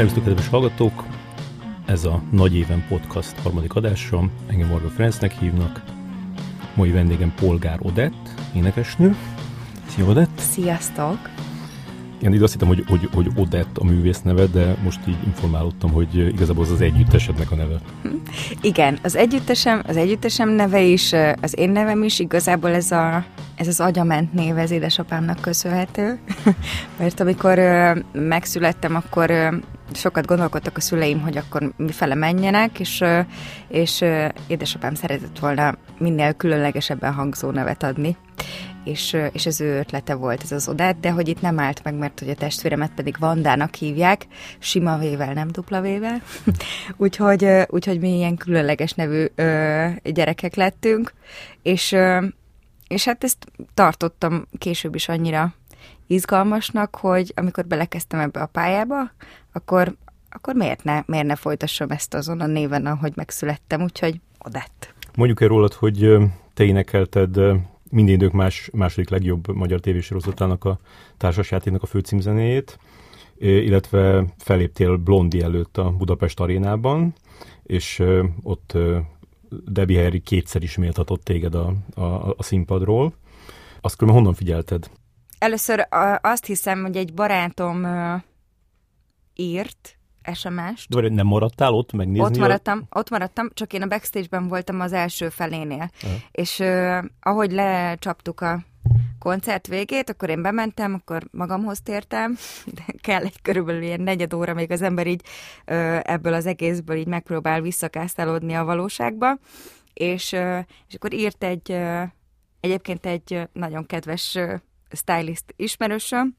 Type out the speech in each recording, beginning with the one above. Szervusztok, kedves hallgatók! Ez a Nagy Évem podcast harmadik adása. Engem Varga Ferencnek hívnak. Mai vendégem Polgár Odett, énekesnő. Szia, Odett! Sziasztok! Én így azt hittem, hogy Odett a művész neve, de most így informálódtam, hogy igazából az együttesednek a neve. Igen, az együttesem neve is, az én nevem is, igazából ez az agyament név, ez édesapámnak köszönhető, mert amikor megszülettem, akkor sokat gondolkodtak a szüleim, hogy akkor mifele menjenek, és édesapám szeretett volna minél különlegesebben hangzó nevet adni. És az ő ötlete volt ez az Odett, de hogy itt nem állt meg, mert hogy a testvéremet pedig Vandának hívják, sima vével, nem dupla vével, úgyhogy mi ilyen különleges nevű gyerekek lettünk, és hát ezt tartottam később is annyira izgalmasnak, hogy amikor belekezdtem ebbe a pályába, akkor miért ne folytassam ezt azon a néven, ahogy megszülettem, úgyhogy Odett. Mondjuk el rólad, hogy te énekelted minden idők második legjobb magyar tévésorozatának, a Társas játéknak a főcímzenéjét, illetve feléptél Blondie előtt a Budapest Arénában, és ott Debbie Harry kétszer is méltatott téged a színpadról. Azt különben honnan figyelted? Először azt hiszem, hogy egy barátom írt SMS-t. De nem maradtál ott megnézni? Ott maradtam, csak én a backstage-ben voltam az első felénél. És ahogy lecsaptuk a koncert végét, akkor én bementem, akkor magamhoz tértem, de kell egy körülbelül ilyen negyed óra, még az ember így ebből az egészből így megpróbál visszakásztálódni a valóságba, és akkor írt egyébként egy nagyon kedves stylist ismerősöm,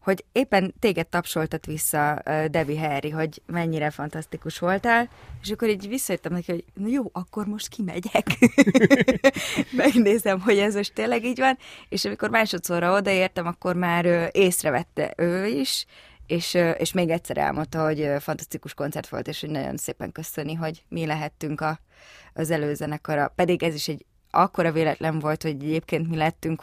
hogy éppen téged tapsoltat vissza Debbie Harry, hogy mennyire fantasztikus voltál, és akkor így visszajöttem neki, hogy na jó, akkor most kimegyek. Megnézem, hogy ez most tényleg így van, és amikor másodszorra odaértem, akkor már észrevette ő is, és még egyszer elmondta, hogy fantasztikus koncert volt, és hogy nagyon szépen köszöni, hogy mi lehettünk az előzenekarra. Pedig ez is egy akkora véletlen volt, hogy egyébként mi lettünk,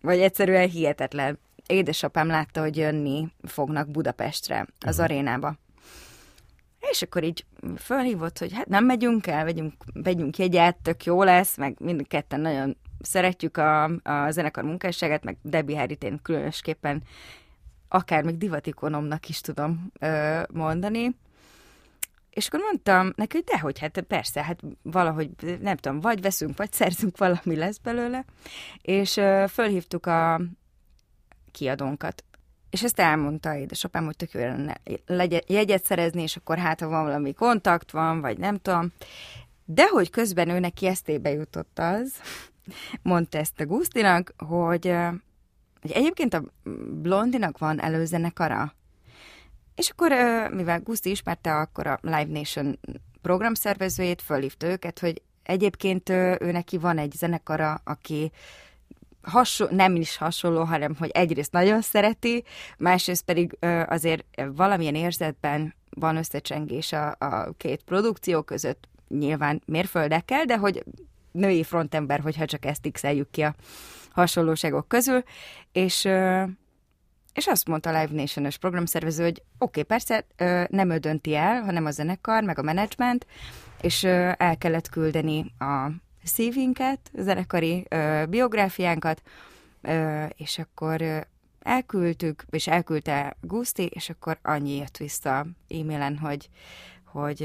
vagy egyszerűen hihetetlen. Édesapám látta, hogy jönni fognak Budapestre, az arénába. És akkor így fölhívott, hogy hát nem megyünk el, vegyünk jegyet, tök jó lesz, meg mindketten nagyon szeretjük a zenekar munkásságát, meg Debbie Harryt én különösképpen akár még divatikonnak is tudom mondani. És akkor mondtam neki, hogy dehogy, hát persze, hát valahogy, nem tudom, vagy veszünk, vagy szerzünk, valami lesz belőle. És fölhívtuk a kiadónkat. És ezt elmondta édesapám, hogy tök jó lenne jegyet szerezni, és akkor hát, ha van valami kontakt van, vagy nem tudom. De hogy közben ő neki eszébe jutott az, mondta ezt a Gusztinak, hogy egyébként a Blondinak van előzenekara. És akkor, mivel Guszti ismerte akkor a Live Nation programszervezőjét, fölhívta őket, hogy egyébként ő neki van egy zenekara, aki nem is hasonló, hanem hogy egyrészt nagyon szereti, másrészt pedig azért valamilyen érzetben van összecsengés a két produkció között, nyilván mérföldekkel, de hogy női frontember, hogyha csak ezt x-eljük ki a hasonlóságok közül, és azt mondta a Live Nation-ös programszervező, hogy oké, persze, nem ő dönti el, hanem a zenekar, meg a menedzsment, és el kellett küldeni a CV-nket, a zenekari biográfiánkat, és akkor elküldtük, és elküldte Guszti, és akkor annyi jött vissza e-mailen, hogy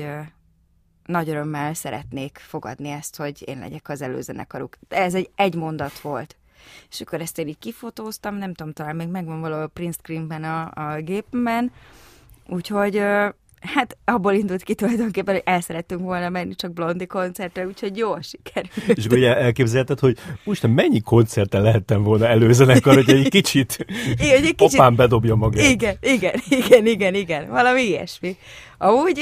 nagy örömmel szeretnék fogadni ezt, hogy én legyek az előzenekaruk. Ez egy mondat volt. És akkor ezt én így kifotóztam, nem tudom, talán még megvan valahol print screenben a gépemben, úgyhogy hát abból indult ki tulajdonképpen, hogy el szerettünk volna menni csak Blondie koncertre, úgyhogy jól sikerült. És akkor ugye elképzelted, hogy úristen, mennyi koncerten lehettem volna előzenekar, hogy egy kicsit popán bedobja magát. Igen, valami ilyesmi. Amúgy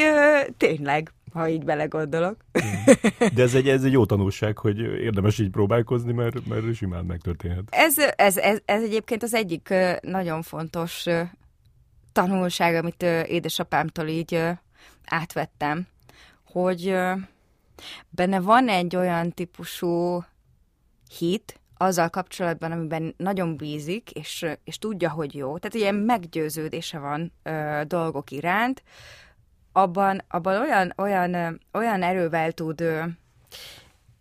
tényleg, ha így belegondolok. De ez egy jó tanulság, hogy érdemes így próbálkozni, mert simán megtörténhet. Ez egyébként az egyik nagyon fontos tanulság, amit édesapámtól így átvettem, hogy benne van egy olyan típusú hit, azzal kapcsolatban, amiben nagyon bízik, és tudja, hogy jó. Tehát ilyen meggyőződése van dolgok iránt, abban olyan erővel tud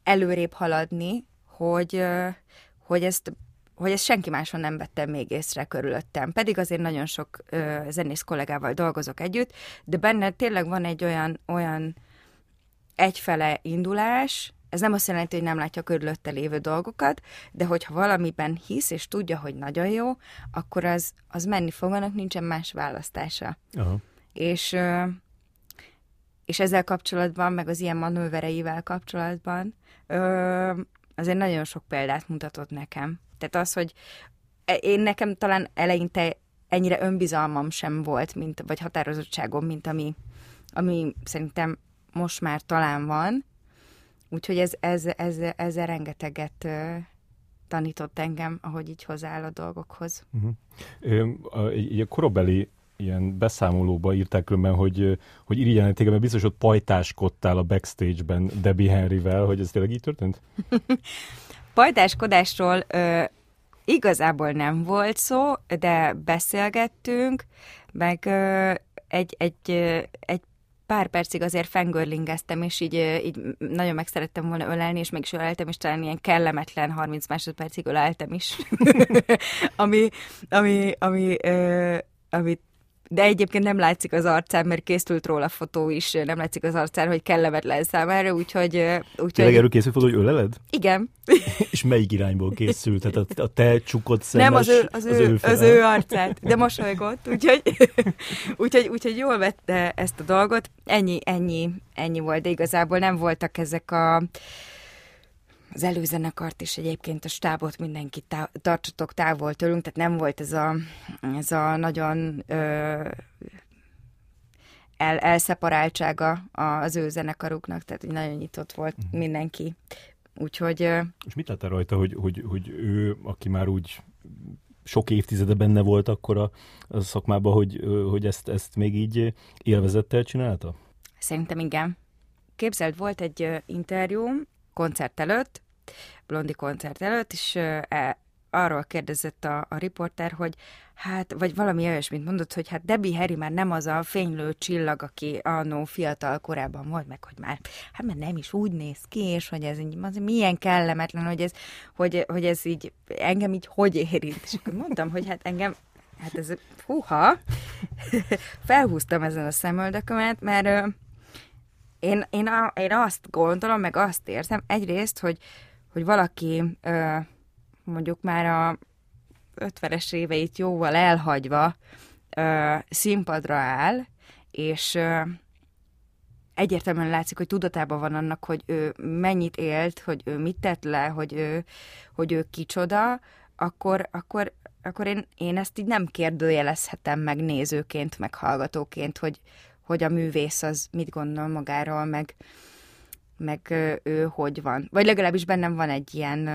előrébb haladni, hogy ezt senki máson nem vettem még észre körülöttem. Pedig azért nagyon sok zenész kollégával dolgozok együtt, de benne tényleg van egy olyan egyfele indulás. Ez nem azt jelenti, hogy nem látja körülötte lévő dolgokat, de hogyha valamiben hisz, és tudja, hogy nagyon jó, akkor az menni foganak, nincsen más választása. Aha. És ezzel kapcsolatban, meg az ilyen manővereivel kapcsolatban azért nagyon sok példát mutatott nekem. Tehát az, hogy nekem talán eleinte ennyire önbizalmam sem volt, vagy határozottságom, mint ami szerintem most már talán van. Úgyhogy ez rengeteget tanított engem, ahogy így hozzááll a dolgokhoz. Uh-huh. Egy korabeli ilyen beszámolóba írták különben, hogy irigyelnek téged, mert biztos, hogy pajtáskodtál a backstage-ben Debbie Harryvel, hogy ez tényleg így történt? Pajtáskodásról igazából nem volt szó, de beszélgettünk, meg egy pár percig azért fangirlingeztem, és így nagyon meg szerettem volna ölelni, és mégis öleltem, és talán ilyen kellemetlen 30 másodpercig öleltem is. ami de egyébként nem látszik az arcán, mert készült róla fotó is, nem látszik az arcán, hogy kellemetlen számára, úgyhogy... Tényleg erről készült fotó, hogy öleled? Igen. És melyik irányból készült? Tehát a te csukott szemes... Nem, az ő arcát, de mosolygott, úgyhogy jól vette ezt a dolgot. Ennyi volt, de igazából nem voltak ezek az előzenekart is, egyébként a stábot, mindenkit tartsatok távol tőlünk, tehát nem volt ez a nagyon elszeparáltsága az ő zenekaruknak, tehát nagyon nyitott volt mindenki. Úgyhogy... És mit láttál rajta, hogy ő, aki már úgy sok évtizede benne volt akkor a szakmában, hogy ezt még így élvezettel csinálta? Szerintem igen. Képzeld, volt egy interjúm koncert előtt, Blondie koncert előtt, és arról kérdezett a riporter, hogy hát, vagy valami olyasmit mondott, hogy hát Debbie Harry már nem az a fénylő csillag, aki annó fiatal korában volt, meg hogy már, hát már nem is úgy néz ki, és hogy ez így, az milyen kellemetlen, hogy ez így, engem így hogy érint. És akkor mondtam, hogy hát engem, hát ez, húha, felhúztam ezen a szemöldökömet, mert én azt gondolom, meg azt érzem egyrészt, hogy valaki mondjuk már a 50-es éveit jóval elhagyva színpadra áll, és egyértelműen látszik, hogy tudatában van annak, hogy ő mennyit élt, hogy ő mit tett le, hogy ő kicsoda, akkor én ezt így nem kérdőjelezhetem meg nézőként, meg hallgatóként, hogy a művész az mit gondol magáról, meg ő hogy van. Vagy legalábbis bennem van egy ilyen...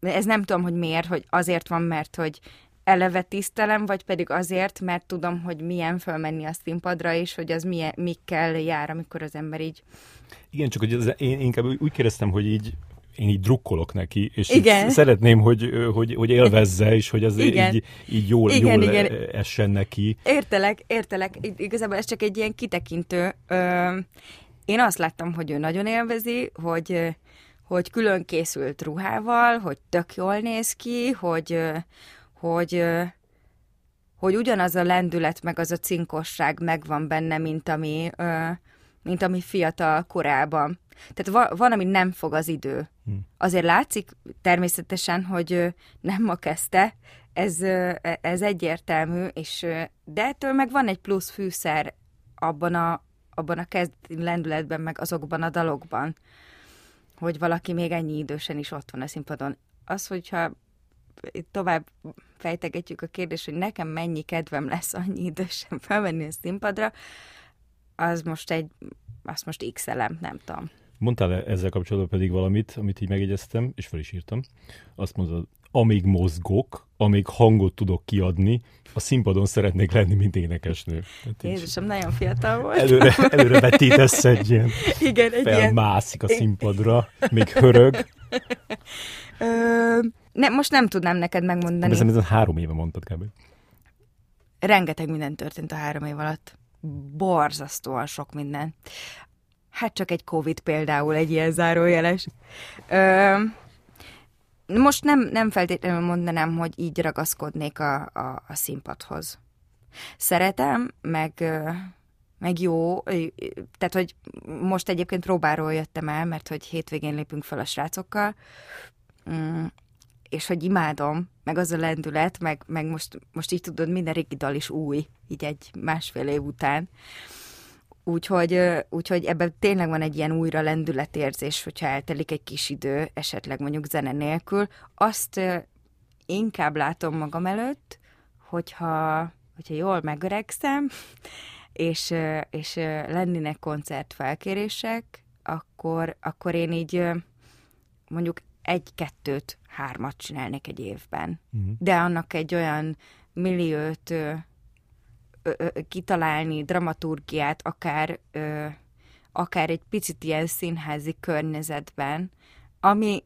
Ez nem tudom, hogy miért, hogy azért van, mert hogy eleve tisztelem, vagy pedig azért, mert tudom, hogy milyen fölmenni a színpadra, és hogy az mikkel jár, amikor az ember így... Igen, csak hogy én inkább úgy kérdeztem, hogy így én így drukkolok neki, és így szeretném, hogy élvezze, és hogy ez így jól essen neki. Értelek. Igazából ez csak egy ilyen kitekintő. Én azt láttam, hogy ő nagyon élvezi, hogy külön készült ruhával, hogy tök jól néz ki, hogy ugyanaz a lendület, meg az a cinkosság megvan benne, mint ami fiatal korában. Tehát van, ami nem fog az idő. Azért látszik természetesen, hogy nem ma kezdte, ez egyértelmű, de ettől meg van egy plusz fűszer abban a kezdeti lendületben, meg azokban a dalokban, hogy valaki még ennyi idősen is ott van a színpadon. Az, hogyha tovább fejtegetjük a kérdést, hogy nekem mennyi kedvem lesz annyi idősen felmenni a színpadra, azt most x-elem, nem tudom. Mondtál ezzel kapcsolatban pedig valamit, amit így megjegyeztem, és fel is írtam. Azt mondod, amíg mozgok, amíg hangot tudok kiadni, a színpadon szeretnék lenni, mint énekesnő. Hát Jézusom, nagyon fiatal volt. Előre betítesz egy ilyen, felmászik a színpadra, még hörög. Most nem tudnám neked megmondani. Ezen 3 éve mondtad kb. Rengeteg minden történt a 3 év alatt. Borzasztóan sok minden. Hát csak egy Covid például, egy ilyen zárójeles. Most nem feltétlenül mondanám, hogy így ragaszkodnék a színpadhoz. Szeretem, meg jó, tehát, hogy most egyébként próbáról jöttem el, mert hogy hétvégén lépünk fel a srácokkal, és hogy imádom, meg az a lendület, meg most így tudod, minden régi dal is új, így egy 1,5 év után. Úgyhogy ebben tényleg van egy ilyen újra lendületérzés, hogyha eltelik egy kis idő, esetleg mondjuk zene nélkül. Azt inkább látom magam előtt, hogyha jól megöregszem, és lennének koncertfelkérések, akkor én így mondjuk 1, 2, 3 csinálnék egy évben. Uh-huh. De annak egy olyan milliót kitalálni, dramaturgiát, akár egy picit ilyen színházi környezetben, ami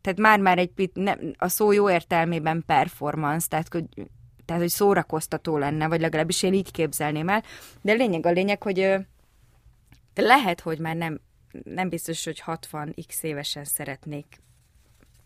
tehát már egy a szó jó értelmében performance, tehát hogy szórakoztató lenne, vagy legalábbis én így képzelném el, de a lényeg, hogy lehet, hogy már nem biztos, hogy 60x évesen szeretnék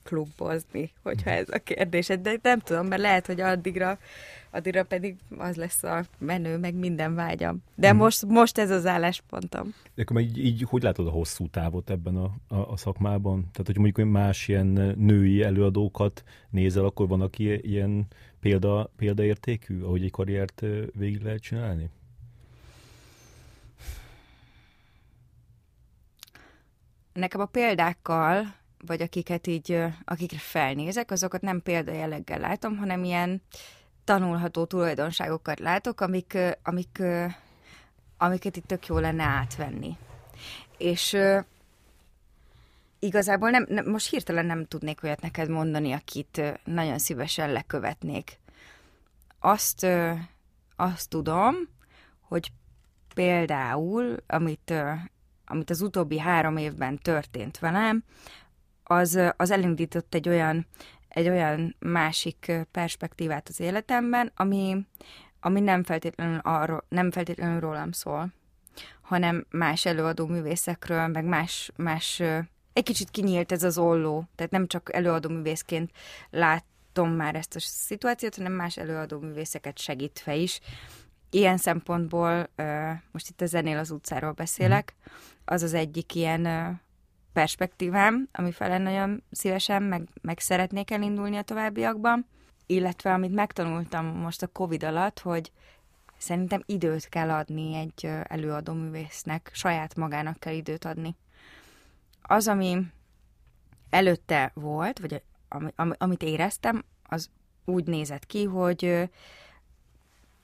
klubbozni, hogyha ez a kérdésed, de nem tudom, mert lehet, hogy addigra pedig az lesz a menő, meg minden vágyam. De most ez az álláspontom. De akkor így hogy látod a hosszú távot ebben a szakmában? Tehát, hogy mondjuk más ilyen női előadókat nézel, akkor van, aki ilyen példaértékű, ahogy egy karriert végig lehet csinálni? Nekem a példákkal vagy akikre felnézek, azokat nem példajelleggel látom, hanem ilyen tanulható tulajdonságokat látok, amiket itt tök jó lenne átvenni. És igazából nem, most hirtelen nem tudnék olyat neked mondani, akit nagyon szívesen lekövetnék. Azt tudom, hogy például, amit az utóbbi 3 évben történt velem, az elindított egy olyan másik perspektívát az életemben, ami nem feltétlenül rólam szól, hanem más előadó művészekről, meg más egy kicsit kinyílt ez az olló, tehát nem csak előadó művészként látom már ezt a szituációt, hanem más előadó művészeket segítve is. Ilyen szempontból most itt a Zenél az utcáról beszélek, az az egyik ilyen perspektívám, amifele nagyon szívesen meg szeretnék elindulni a továbbiakban, illetve amit megtanultam most a Covid alatt, hogy szerintem időt kell adni egy előadó művésznek, saját magának kell időt adni. Az, ami előtte volt, vagy amit éreztem, az úgy nézett ki, hogy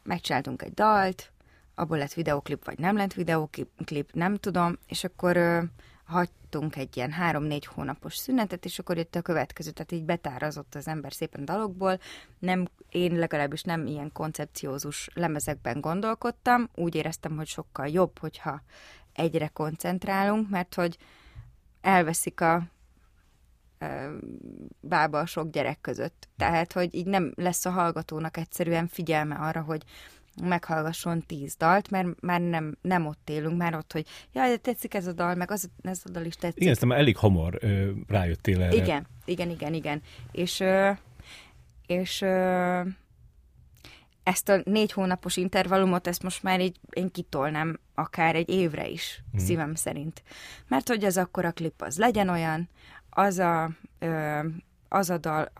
megcsináltunk egy dalt, abból lett videóklip, vagy nem lett videóklip, nem tudom, és akkor hagytunk egy ilyen 3-4 hónapos szünetet, és akkor jött a következő, tehát így betárazott az ember szépen dalokból. Én legalábbis nem ilyen koncepciózus lemezekben gondolkodtam, úgy éreztem, hogy sokkal jobb, hogyha egyre koncentrálunk, mert hogy elveszik a bába a sok gyerek között. Tehát, hogy így nem lesz a hallgatónak egyszerűen figyelme arra, hogy meghallgasson 10 dalt, mert már nem ott élünk, már ott, hogy jaj, tetszik ez a dal, meg ez a dal is tetszik. Igen, ezt már elég hamar rájöttél erre. Igen. És ezt a 4 hónapos intervallumot, ezt most már így én kitolnám akár egy évre is, szívem szerint. Mert hogy az akkor a klip az legyen olyan, az a dal,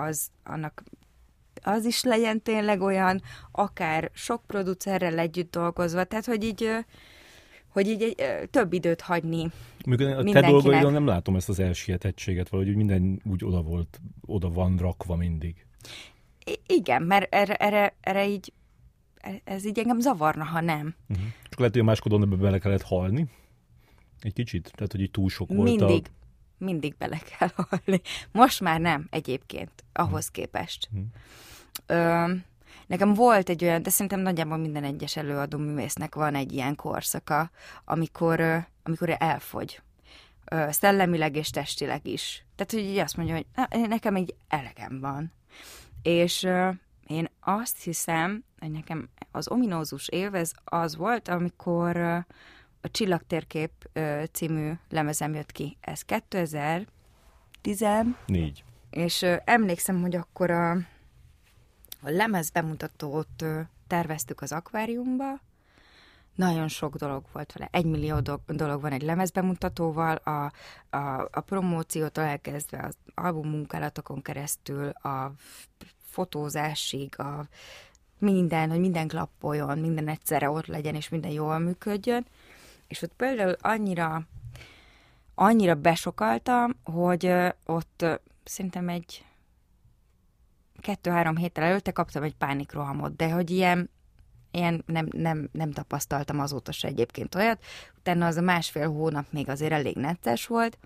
az is legyen tényleg olyan, akár sok producerrel együtt dolgozva, tehát hogy így több időt hagyni mindenkinek. A te dolgaidon nem látom ezt az elsietettséget, valahogy minden úgy oda van rakva mindig. Igen, mert erre így, ez így engem zavarna, ha nem. Uh-huh. Csak lehet, hogy a máskodon ebbe bele kellett halni egy kicsit, tehát hogy így túl sok volt. Mindig bele kell halni. Most már nem egyébként, ahhoz képest. Nekem volt egy olyan, de szerintem nagyjából minden egyes előadó művésznek van egy ilyen korszaka, amikor elfogy. szellemileg és testileg is. Tehát, hogy így azt mondja, hogy nekem így elegem van. És én azt hiszem, hogy nekem az ominózus év, ez az volt, amikor a Csillagtérkép című lemezem jött ki. Ez 2014. És emlékszem, hogy akkor a lemez bemutatót terveztük az akváriumba. Nagyon sok dolog volt vele. 1 millió dolog van egy lemezbemutatóval, a promóciótól elkezdve az albummunkálatokon keresztül, a fotózásig, a minden, hogy minden klappoljon, minden egyszerre ott legyen, és minden jól működjön. És ott például annyira besokaltam, hogy ott szerintem egy 2-3 héttel előtte kaptam egy pánikrohamot, de hogy ilyen nem tapasztaltam azóta se egyébként olyat. Utána az a 1,5 hónap még azért elég necces volt,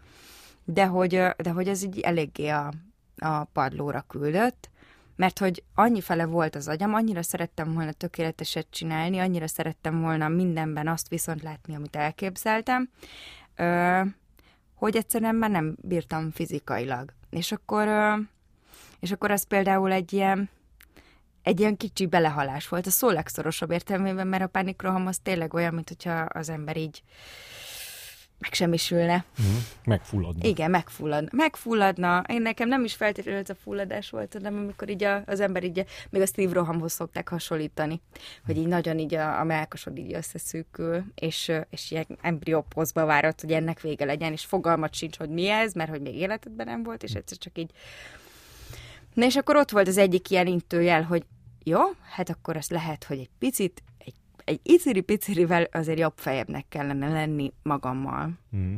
de hogy ez így eléggé a padlóra küldött, mert hogy annyifele volt az agyam, annyira szerettem volna tökéleteset csinálni, annyira szerettem volna mindenben azt viszont látni, amit elképzeltem, hogy egyszerűen már nem bírtam fizikailag. És akkor az például egy ilyen kicsi belehalás volt, a szó legszorosabb értelmében, mert a pánikroham az tényleg olyan, mint hogyha az ember így megsemmisülne. Megfulladna. Igen, megfulladna. Én nekem nem is feltétlenül ez a fulladás volt, hanem amikor így az ember így, még a szívrohamhoz szokták hasonlítani, hogy így nagyon így a mellkasod így összeszűkül, és ilyen embriópózba várod, hogy ennek vége legyen, és fogalmat sincs, hogy mi ez, mert hogy még életedben nem volt, és egyszer csak így. Na és akkor ott volt az egyik ilyen intőjel, hogy jó, hát akkor azt lehet, hogy egy picit, egy iciri-picirivel azért jobb fejebbnek kellene lenni magammal. Mm.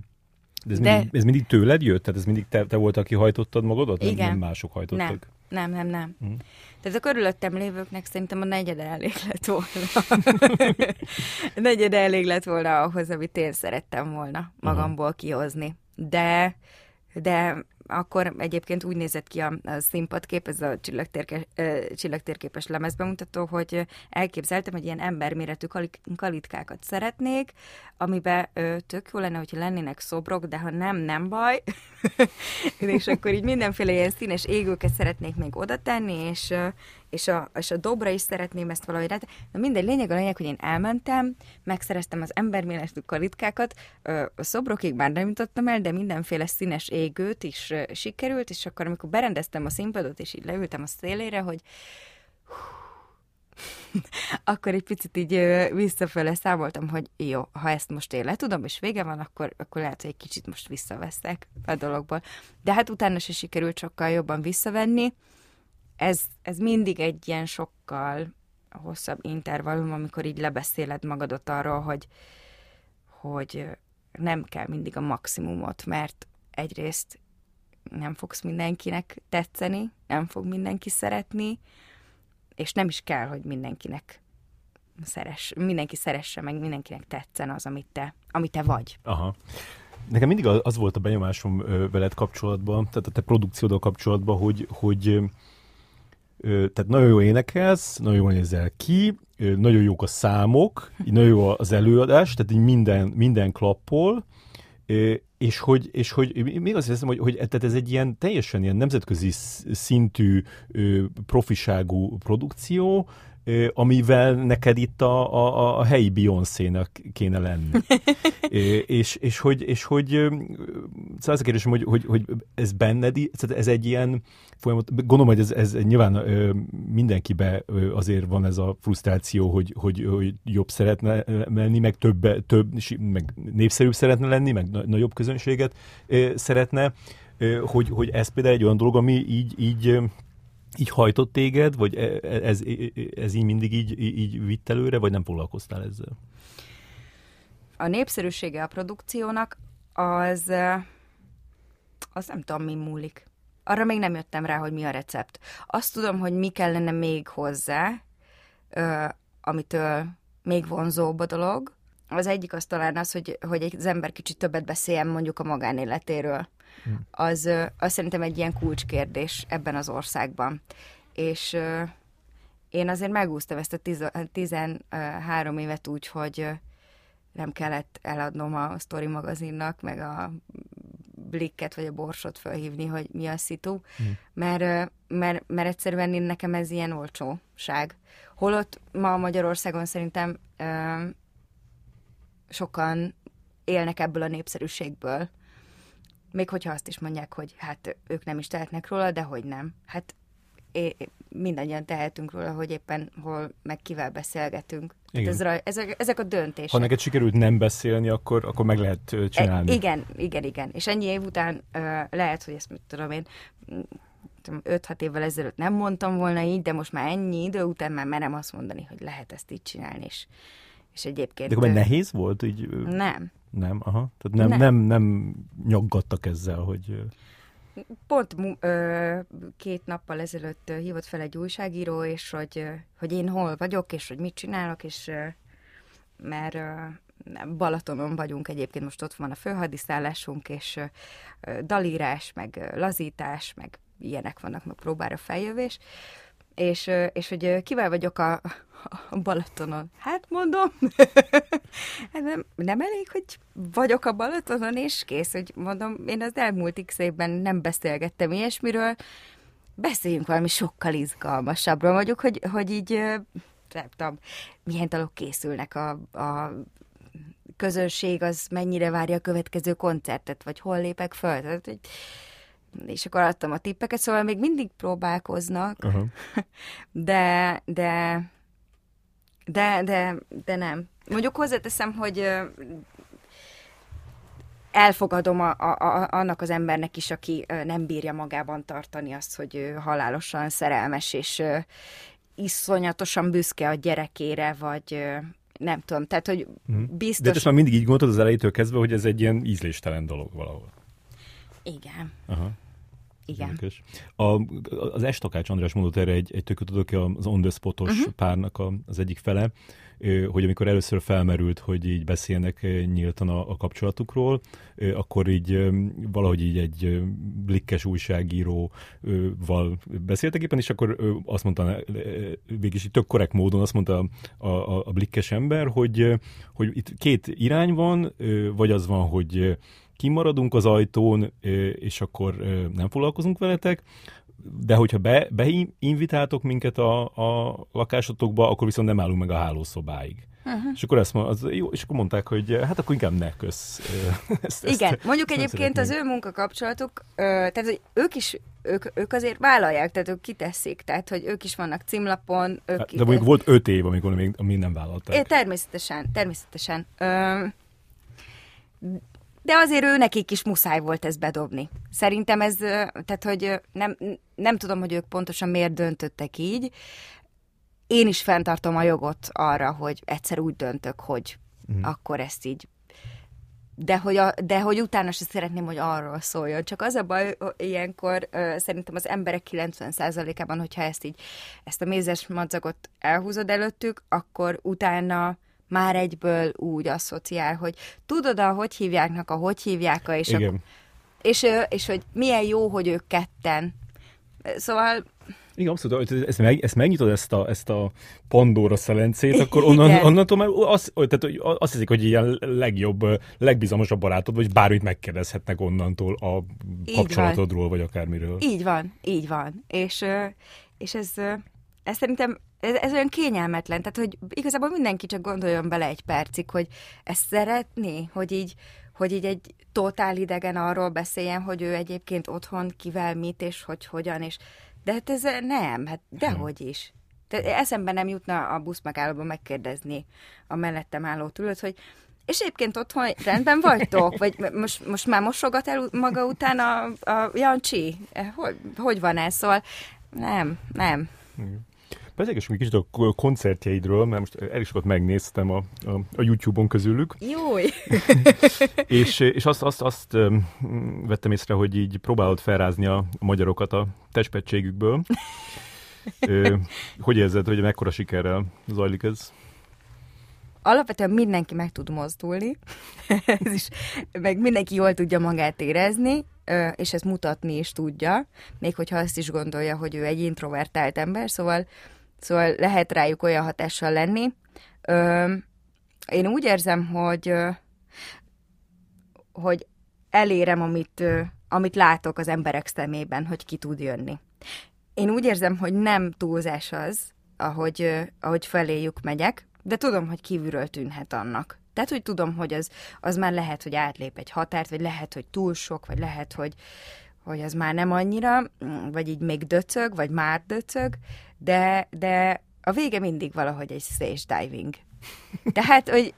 De ez mindig tőled jött? Tehát ez mindig te volt, aki hajtottad magadat? Igen. Nem mások hajtottak? Nem. Mm. Tehát a körülöttem lévőknek szerintem a negyede elég lett volna. Ahhoz, amit én szerettem volna magamból kihozni. De akkor egyébként úgy nézett ki a színpadkép, ez a csillagtérképes lemezbemutató, hogy elképzeltem, hogy ilyen emberméretű kalitkákat szeretnék, amiben tök jó lenne, hogyha lennének szobrok, de ha nem baj. És akkor így mindenféle ilyen színes égőket szeretnék még oda tenni, és a dobra is szeretném ezt valahogy rá. Na mindegy, lényeg, hogy én elmentem, megszereztem az emberméretű kalitkákat, a szobrokig már nem jutottam el, de mindenféle színes égőt is sikerült, és akkor amikor berendeztem a színpadot, és így leültem a szélére, hogy akkor egy picit így visszafele számoltam, hogy jó, ha ezt most én letudom, és vége van, akkor lehet, hogy egy kicsit most visszaveszek a dologból. De hát utána se sikerült sokkal jobban visszavenni. Ez mindig egy ilyen sokkal hosszabb intervallum, amikor így lebeszéled magadot arról, hogy nem kell mindig a maximumot, mert egyrészt nem fogsz mindenkinek tetszeni, nem fog mindenki szeretni, és nem is kell, hogy mindenki szeresse, meg mindenkinek tetszen az, amit te vagy. Aha. Nekem mindig az volt a benyomásom veled kapcsolatban, tehát a te produkcióddal kapcsolatban, hogy tehát nagyon jól énekelsz, nagyon jól nézel ki, nagyon jók a számok, nagyon jó az előadás, tehát így minden klappol, és hogy még azt hiszem, hogy tehát ez egy ilyen teljesen ilyen nemzetközi szintű profiságú produkció, amivel neked itt a helyi Beyoncé-nak kéne lenni. és hogy szóval az a kérdésem, hogy ez benned, ez egy ilyen folyamat, gondolom, hogy ez nyilván mindenkiben azért van ez a frusztráció, hogy jobb szeretne lenni, meg több meg népszerűbb szeretne lenni, meg nagyobb közönséget szeretne, hogy ez például egy olyan dolog, ami így hajtott téged, vagy ez így mindig így vitt előre, vagy nem foglalkoztál ezzel? A népszerűsége a produkciónak az nem tudom, mi múlik. Arra még nem jöttem rá, hogy mi a recept. Azt tudom, hogy mi kellene még hozzá, amitől még vonzóbb a dolog. Az egyik az talán az, hogy az ember kicsit többet beszéljen mondjuk a magánéletéről. Az szerintem egy ilyen kulcskérdés ebben az országban. És én azért megúsztam ezt a 13 évet úgy, hogy nem kellett eladnom a Story magazinnak, meg a Blikket vagy a Borsot fölhívni, hogy mi a szitu, mert egyszerűen nekem ez ilyen olcsóság. Holott ma Magyarországon szerintem sokan élnek ebből a népszerűségből. Még hogyha azt is mondják, hogy hát ők nem is tehetnek róla, de hogy nem. Hát mindannyian tehetünk róla, hogy éppen hol meg kivel beszélgetünk. Hát ezek a döntések. Ha neked sikerült nem beszélni, akkor meg lehet csinálni. Igen. És ennyi év után lehet, hogy ezt mit tudom én, 5-6 évvel ezelőtt nem mondtam volna így, de most már ennyi idő után már merem azt mondani, hogy lehet ezt így csinálni is. És egyébként... De akkor nehéz volt? Így... Nem. Nem, aha. Tehát nem nyaggattak ezzel, hogy... Pont 2 nappal ezelőtt hívott fel egy újságíró, és hogy én hol vagyok, és hogy mit csinálok, és mert Balatonon vagyunk egyébként, most ott van a főhadiszállásunk, és dalírás, meg lazítás, meg ilyenek vannak, meg próbára feljövés, és hogy kivel vagyok a Balatonon? Hát mondom, nem elég, hogy vagyok a Balatonon, és kész, hogy mondom, én az elmúlt x évben nem beszélgettem ilyesmiről, beszéljünk valami sokkal izgalmasabbról, mondjuk, hogy így, nem tudom, milyen dalok készülnek, a közönség az mennyire várja a következő koncertet, vagy hol lépek föl, tehát, hogy és akkor adtam a tippeket, szóval még mindig próbálkoznak, de nem. Mondjuk hozzáteszem, hogy elfogadom annak az embernek is, aki nem bírja magában tartani azt, hogy halálosan szerelmes, és iszonyatosan büszke a gyerekére, vagy... nem tudom, tehát, hogy biztos... De ezt már mindig így gondoltad az elejétől kezdve, hogy ez egy ilyen ízléstelen dolog valahol. Igen. Aha. Igen. Az Estokács András mondott erre egy tököt, aki az on the spot-os párnak az egyik fele, hogy amikor először felmerült, hogy így beszélnek nyíltan a kapcsolatukról, akkor így valahogy így egy blikkes újságíróval beszéltek éppen, és akkor azt mondta, végig így tök korrekt módon azt mondta a blikkes ember, hogy itt 2 irány van, vagy az van, hogy kimaradunk az ajtón, és akkor nem foglalkozunk veletek, de hogyha beinvitáltok minket a lakásotokba, akkor viszont nem állunk meg a hálószobáig. Uh-huh. És akkor jó, és akkor mondták, hogy hát akkor inkább ne, kösz. Igen, mondjuk egyébként az ő munkakapcsolatuk, tehát hogy ők azért vállalják, tehát ők kiteszik, tehát hogy ők is vannak címlapon. De mondjuk volt 5 év, amikor még nem vállalták. Természetesen. De azért ő nekik is muszáj volt ezt bedobni. Szerintem ez, tehát hogy nem tudom, hogy ők pontosan miért döntöttek így. Én is fenntartom a jogot arra, hogy egyszer úgy döntök, hogy akkor ezt így. De hogy utána se szeretném, hogy arról szóljon. Csak az a baj ilyenkor szerintem az emberek 90%-ában, hogyha ezt a mézes madzagot elhúzod előttük, akkor utána már egyből úgy asszociál, hogy tudod, hogy hívják, és hogy milyen jó, hogy ők ketten. Szóval... Igen, abszolút, ezt megnyitod ezt a Pandora szelencét, akkor onnantól már azt hiszik, hogy ilyen legjobb, legbizalmasabb barátod, vagy bármit megkérdezhetnek onnantól a kapcsolatodról, vagy akármiről. Így van. És ez szerintem ez olyan kényelmetlen, tehát hogy igazából mindenki csak gondoljon bele egy percig, hogy ezt szeretné, hogy így egy totál idegen arról beszéljen, hogy ő egyébként otthon kivel mit, és hogy hogyan, és de hát ez nem, hát dehogy is. Tehát eszembe nem jutna a buszmegállóban megkérdezni a mellettem álló ülőt, hogy és egyébként otthon rendben vagytok? Vagy most már mosogat el maga után a Jancsi? Hogy van ez? Szóval nem. Beszélgessünk egy kicsit a koncertjeidről, mert most elég sokat megnéztem a YouTube-on közülük. Jó! és azt vettem észre, hogy így próbálod felrázni a magyarokat a testpettségükből. Hogy érzed, hogy mekkora sikerrel zajlik ez? Alapvetően mindenki meg tud mozdulni, ez is, meg mindenki jól tudja magát érezni, és ezt mutatni is tudja, még hogyha azt is gondolja, hogy ő egy introvertált ember, szóval lehet rájuk olyan hatással lenni. Én úgy érzem, hogy elérem, amit látok az emberek szemében, hogy ki tud jönni. Én úgy érzem, hogy nem túlzás az, ahogy feléjük megyek, de tudom, hogy kívülről tűnhet annak. Tehát, hogy tudom, hogy az már lehet, hogy átlép egy határt, vagy lehet, hogy túl sok, vagy lehet, hogy az már nem annyira, vagy így még döcög, vagy már döcög, de a vége mindig valahogy egy stage diving. Tehát, hogy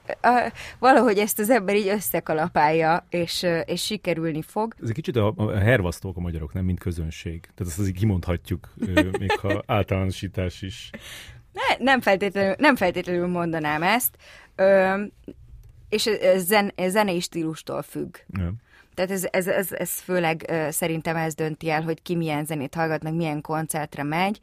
valahogy ezt az ember így összekalapálja, és sikerülni fog. Ez egy kicsit a hervasztók a magyarok, nem, mint közönség. Tehát ezt azért kimondhatjuk, még ha általánosítás is. Nem feltétlenül mondanám ezt, és ez zenei stílustól függ. Ja. Tehát ez főleg szerintem ez dönti el, hogy ki milyen zenét hallgat, meg milyen koncertre megy.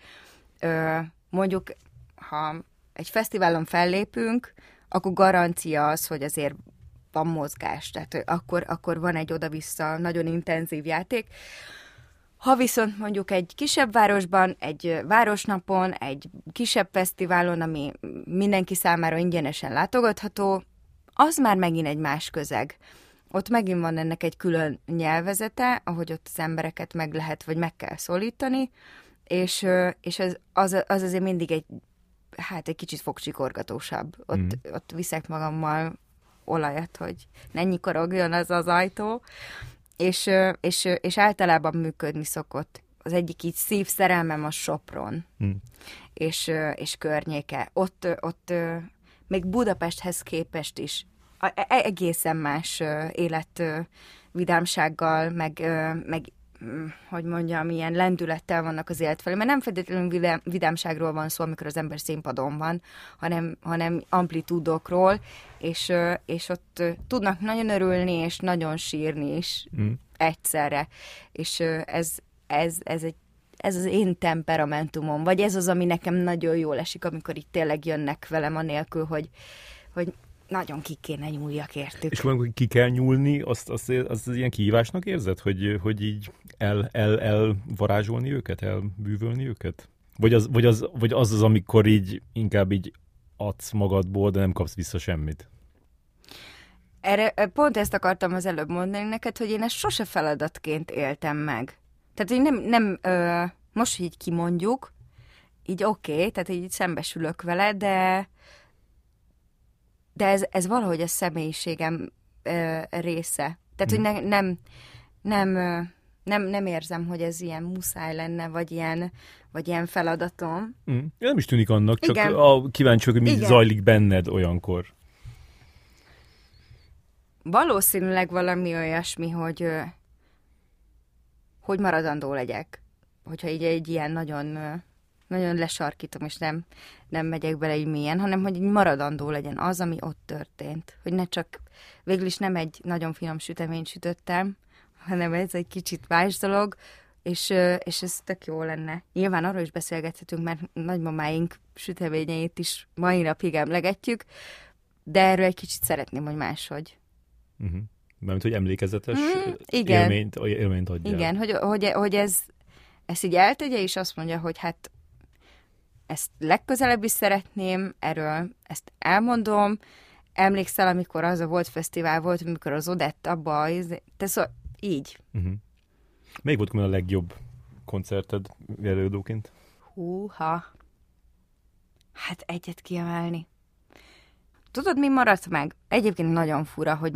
Mondjuk, ha egy fesztiválon fellépünk, akkor garancia az, hogy azért van mozgás, tehát akkor van egy oda-vissza nagyon intenzív játék. Ha viszont mondjuk egy kisebb városban, egy városnapon, egy kisebb fesztiválon, ami mindenki számára ingyenesen látogatható, az már megint egy más közeg. Ott megint van ennek egy külön nyelvezete, ahogy ott az embereket meg lehet, vagy meg kell szólítani, és az azért mindig egy kicsit fogcsikorgatósabb. Ott viszek magammal olajat, hogy ne nyikorogjon az ajtó, és általában működni szokott. Az egyik így szívszerelmem a Sopron, és környéke. Ott még Budapesthez képest is egészen más életvidámsággal, meg hogy mondjam, ilyen lendülettel vannak az élet felé, mert nem feltétlenül vidámságról van szó, amikor az ember színpadon van, hanem amplitúdokról, és ott tudnak nagyon örülni, és nagyon sírni is egyszerre. És ez az én temperamentumom, vagy ez az, ami nekem nagyon jól esik, amikor itt tényleg jönnek velem anélkül, hogy nagyon ki kéne nyúljak értük. És amikor ki kell nyúlni, azt ilyen kihívásnak érzed, hogy így elvarázsolni őket, elbűvölni őket? Vagy az, amikor így inkább így adsz magadból, de nem kapsz vissza semmit? Erre pont ezt akartam az előbb mondani neked, hogy én ezt sose feladatként éltem meg. Tehát, hogy nem most így kimondjuk, így oké, tehát így szembesülök vele, de ez valahogy a személyiségem része. Tehát, hogy nem érzem, hogy ez ilyen muszáj lenne, vagy ilyen feladatom. Nem is tűnik annak, csak kíváncsi, hogy mi zajlik benned olyankor. Valószínűleg valami olyasmi, hogy maradandó legyek. Hogyha így egy ilyen nagyon... nagyon lesarkítom, és nem megyek bele így mélyen, hanem hogy maradandó legyen az, ami ott történt. Hogy ne csak, végül is nem egy nagyon finom süteményt sütöttem, hanem ez egy kicsit más dolog, és ez tök jó lenne. Nyilván arról is beszélgethetünk, mert nagymamáink süteményeit is mai napig emlegetjük, de erről egy kicsit szeretném, hogy máshogy. Mármint, hogy emlékezetes élményt adjál. Igen, hogy ez így eltegye, és azt mondja, hogy hát ezt legközelebb is szeretném, erről ezt elmondom. Emlékszel, amikor az a Volt Fesztivál volt, amikor az Odett abba, te szóval így. Melyik volt a legjobb koncerted előadóként? Húha! Hát egyet kiemelni. Tudod, mi maradt meg? Egyébként nagyon fura, hogy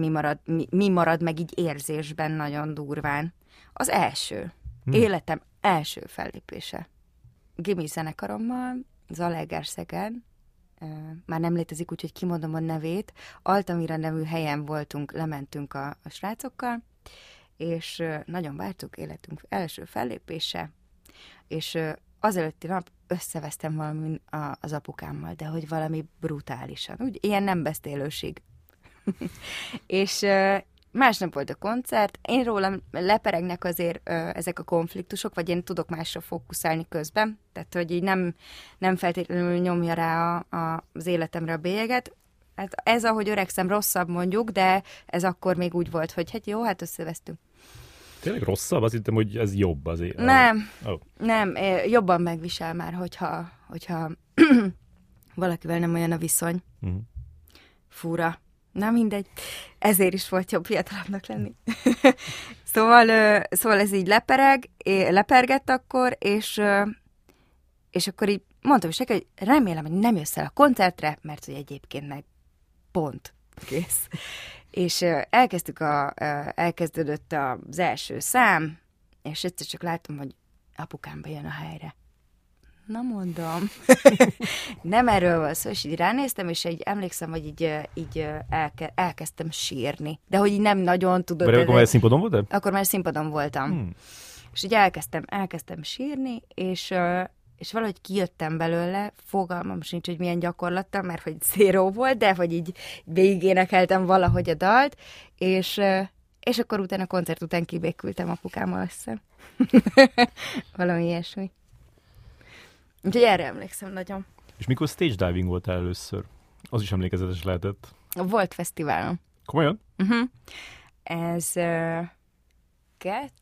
mi marad meg így érzésben nagyon durván. Az első. Életem első fellépése. Gimi zenekarommal, Zalaegerszegen, már nem létezik, úgyhogy kimondom a nevét, Altamira nevű helyen voltunk, lementünk a srácokkal, és nagyon vártuk, életünk első fellépése, és azelőtti nap összevesztem valamin az apukámmal, de hogy valami brutálisan, úgy ilyen nem beszélőség. És másnap volt a koncert, én rólam leperegnek azért ezek a konfliktusok, vagy én tudok másra fókuszálni közben, tehát hogy így nem feltétlenül nyomja rá az életemre a bélyeget. Hát ez, ahogy öregszem, rosszabb mondjuk, de ez akkor még úgy volt, hogy hát jó, hát összevesztünk. Tényleg rosszabb? Azt hittem, hogy ez jobb azért. Nem, jobban megvisel már, hogyha valakivel nem olyan a viszony. Fura. Na mindegy, ezért is volt jobb fiatalabbnak lenni. szóval ez így lepergett akkor, és akkor így mondtam is neki, hogy remélem, hogy nem jössz el a koncertre, mert hogy egyébként meg pont kész. És elkezdődött az első szám, és egyszer csak látom, hogy apukámba jön a helyre. Na mondom, nem erről van szó, és így ránéztem, és így emlékszem, hogy így elkezdtem sírni. De hogy így nem nagyon tudod... Akkor már színpadon voltál? Akkor már színpadon voltam. És így elkezdtem sírni, és valahogy kijöttem belőle, fogalmam sincs, hogy milyen gyakorlattal, mert hogy zéró volt, de hogy így végigénekeltem valahogy a dalt, és akkor utána koncert után kibékültem apukámmal össze. Valami ilyesmi. Úgyhogy erre emlékszem nagyon. És mikor stage diving voltál először? Az is emlékezetes lehetett. Volt fesztiválon. Komolyan? Ez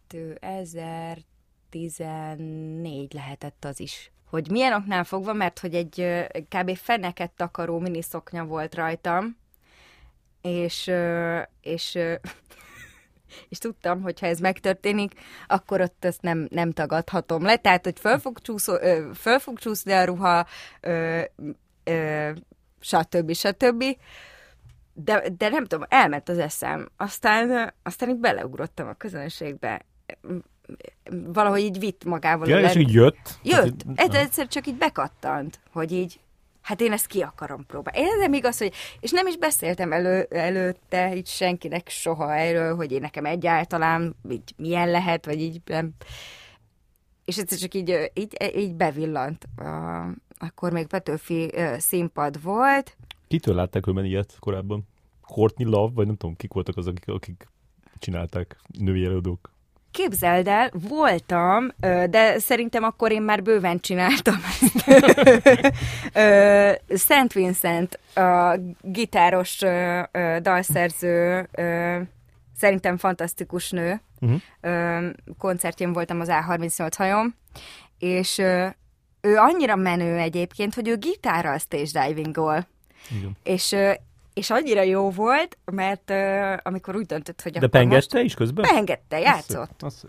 2014 lehetett az is. Hogy milyen oknál fogva, mert hogy egy kb. Feneket takaró miniszoknya volt rajtam, és tudtam, hogy ha ez megtörténik, akkor ott ezt nem tagadhatom le. Tehát, hogy föl fog csúszni a ruha, stb. De nem tudom, elment az eszem. Aztán így beleugrottam a közönségbe. Valahogy így vitt magával. Ja, és így jött? Jött. Egyszer csak így bekattant, hogy így, hát én ezt ki akarom próbálni. Én nem igaz, hogy... És nem is beszéltem előtte így senkinek soha erről, hogy én nekem egyáltalán így milyen lehet, vagy így nem... És egyszer csak így bevillant. Akkor még Petőfi színpad volt. Kitől látták önben ilyet korábban? Courtney Love, vagy nem tudom, kik voltak azok, akik csinálták, női előadók? Képzeld el, voltam, de szerintem akkor én már bőven csináltam ezt. Saint Vincent, a gitáros dalszerző, szerintem fantasztikus nő. Koncertjén voltam az A38 hajón, és ő annyira menő egyébként, hogy ő gitárral stage divingol. És annyira jó volt, mert amikor úgy döntött, hogy... De pengette is közben? Pengette, játszott.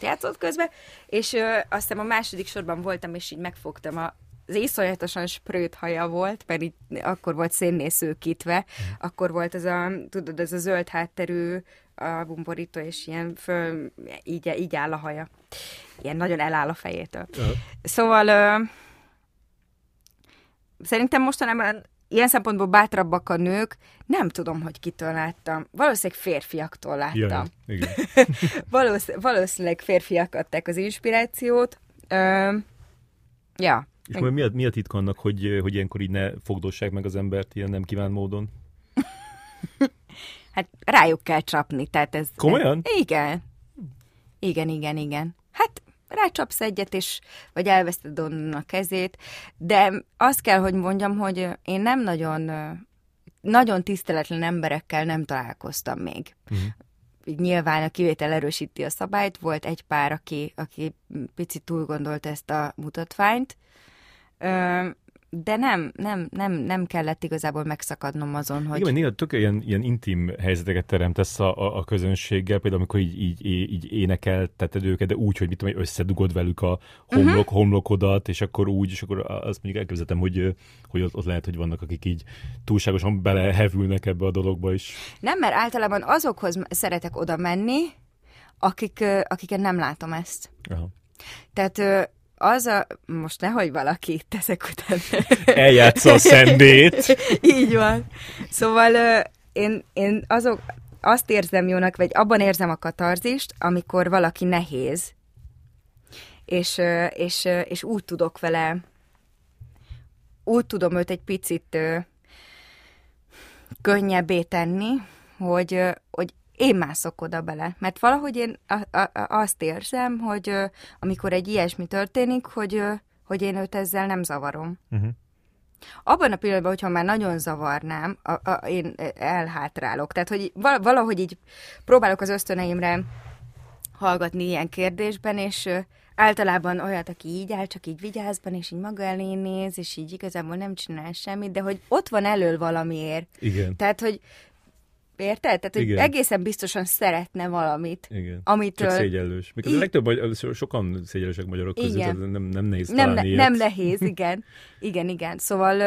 Játszott közben, és azt hiszem a második sorban voltam, és így megfogtam az iszonyatosan sprőt haja volt, mert így akkor volt szénné szőkítve, akkor volt ez a zöld hátterű a bumborító, és ilyen föl, így áll a haja. Ilyen nagyon eláll a fejétől. Szóval szerintem mostanában ilyen szempontból bátrabbak a nők, nem tudom, hogy kitől láttam. Valószínűleg férfiaktól láttam. Jaj, igen. Valószínűleg férfiak adták az inspirációt. Ja. És mi a titka annak, hogy ilyenkor így ne fogdossák meg az embert ilyen nem kívánt módon? Hát rájuk kell csapni. Tehát ez, komolyan? Igen. Hát rácsapsz egyet, vagy elveszted onnan a kezét, de azt kell, hogy mondjam, hogy én nem nagyon tiszteletlen emberekkel nem találkoztam még. Nyilván a kivétel erősíti a szabályt, volt egy pár, aki picit túlgondolt ezt a mutatványt, de nem kellett igazából megszakadnom azon, hogy... Igen, néha tök ilyen intim helyzeteket teremtesz a közönséggel, például amikor így énekelteted őket, de úgy, hogy mit tudom, hogy összedugod velük a homlokodat, és akkor úgy, és akkor azt mondjuk elképzeltem, hogy ott lehet, hogy vannak, akik így túlságosan belehevülnek ebbe a dologba is. Nem, mert általában azokhoz szeretek oda menni, akiket nem látom ezt. Aha. Tehát... most nehogy valaki teszek után. Eljátsza a szendét. Így van. Szóval én azt érzem jónak, vagy abban érzem a katarzist, amikor valaki nehéz, és úgy tudok vele, úgy tudom őt egy picit könnyebbé tenni, hogy én mászok oda bele, mert valahogy én azt érzem, hogy amikor egy ilyesmi történik, hogy én őt ezzel nem zavarom. Abban a pillanatban, hogyha már nagyon zavarnám, én elhátrálok. Tehát, hogy valahogy így próbálok az ösztöneimre hallgatni ilyen kérdésben, és általában olyat, aki így áll, csak így vigyázban, és így maga elé néz, és így igazából nem csinál semmit, de hogy ott van elől valamiért. Igen. Tehát, hogy Érted? Tehát, hogy egészen biztosan szeretne valamit. Igen. Amitől... Csak szégyellős. Mikor a legtöbb sokan szégyellősek magyarok között, nem nehéz találni ilyet. Nem nehéz, igen. Igen. Szóval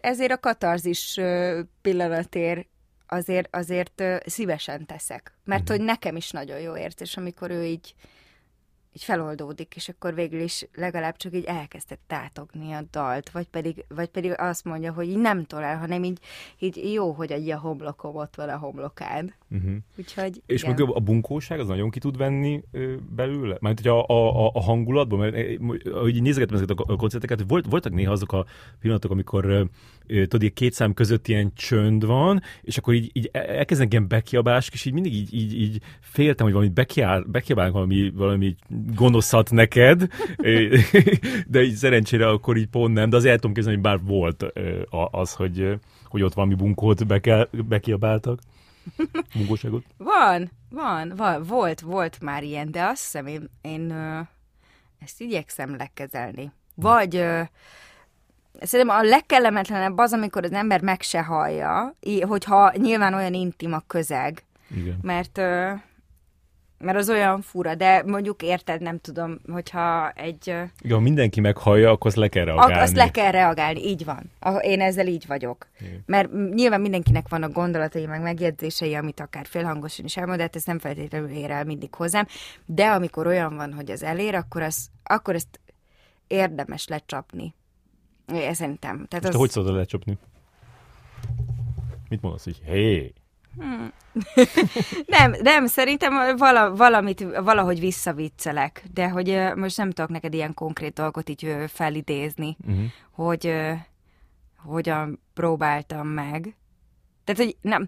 ezért a katarzis pillanatért azért szívesen teszek. Mert hogy nekem is nagyon jó érzés, amikor ő így feloldódik, és akkor végül is legalább csak így elkezdett tátogni a dalt, vagy pedig azt mondja, hogy így nem tolál, hanem így jó, hogy egy a homlokom ott van a homlokán. Uh-huh. Úgyhogy, és igen. Meg a bunkóság az nagyon ki tud venni belőle? Mert hogy a hangulatból, mert ahogy nézegettem ezeket a koncerteket, hogy voltak néha azok a pillanatok, amikor tudod, két szám között ilyen csönd van, és akkor így elkezdenek ilyen bekiabálások, és így mindig így féltem, hogy valami bekiabálnak valami gonoszat neked, de így szerencsére akkor így pont nem, de azért el tudom képzelni, hogy bár volt az, hogy ott valami bunkót bekiabáltak. Bunkóságot. Volt már ilyen, de azt hiszem, én ezt igyekszem lekezelni. Vagy szerintem a legkellemetlenebb az, amikor az ember meg se hallja, hogyha nyilván olyan intim a közeg. Igen. Mert az olyan fura, de mondjuk érted, nem tudom, hogyha egy... Igen, ha mindenki meghallja, akkor azt le kell reagálni. Azt le kell reagálni, így van. Én ezzel így vagyok. Igen. Mert nyilván mindenkinek vannak gondolatai, meg megjegyzései, amit akár félhangosan is elmond, de hát ez nem feltétlenül ér el mindig hozzám. De amikor olyan van, hogy ez elér, akkor ezt érdemes lecsapni. Én szerintem. Tehát most hogy szóltad lecsapni? Mit mondasz, hogy hé... Nem, szerintem valahogy visszaviccelek, de hogy most nem tudok neked ilyen konkrét dolgot így felidézni, hogy hogyan próbáltam meg. Tehát, hogy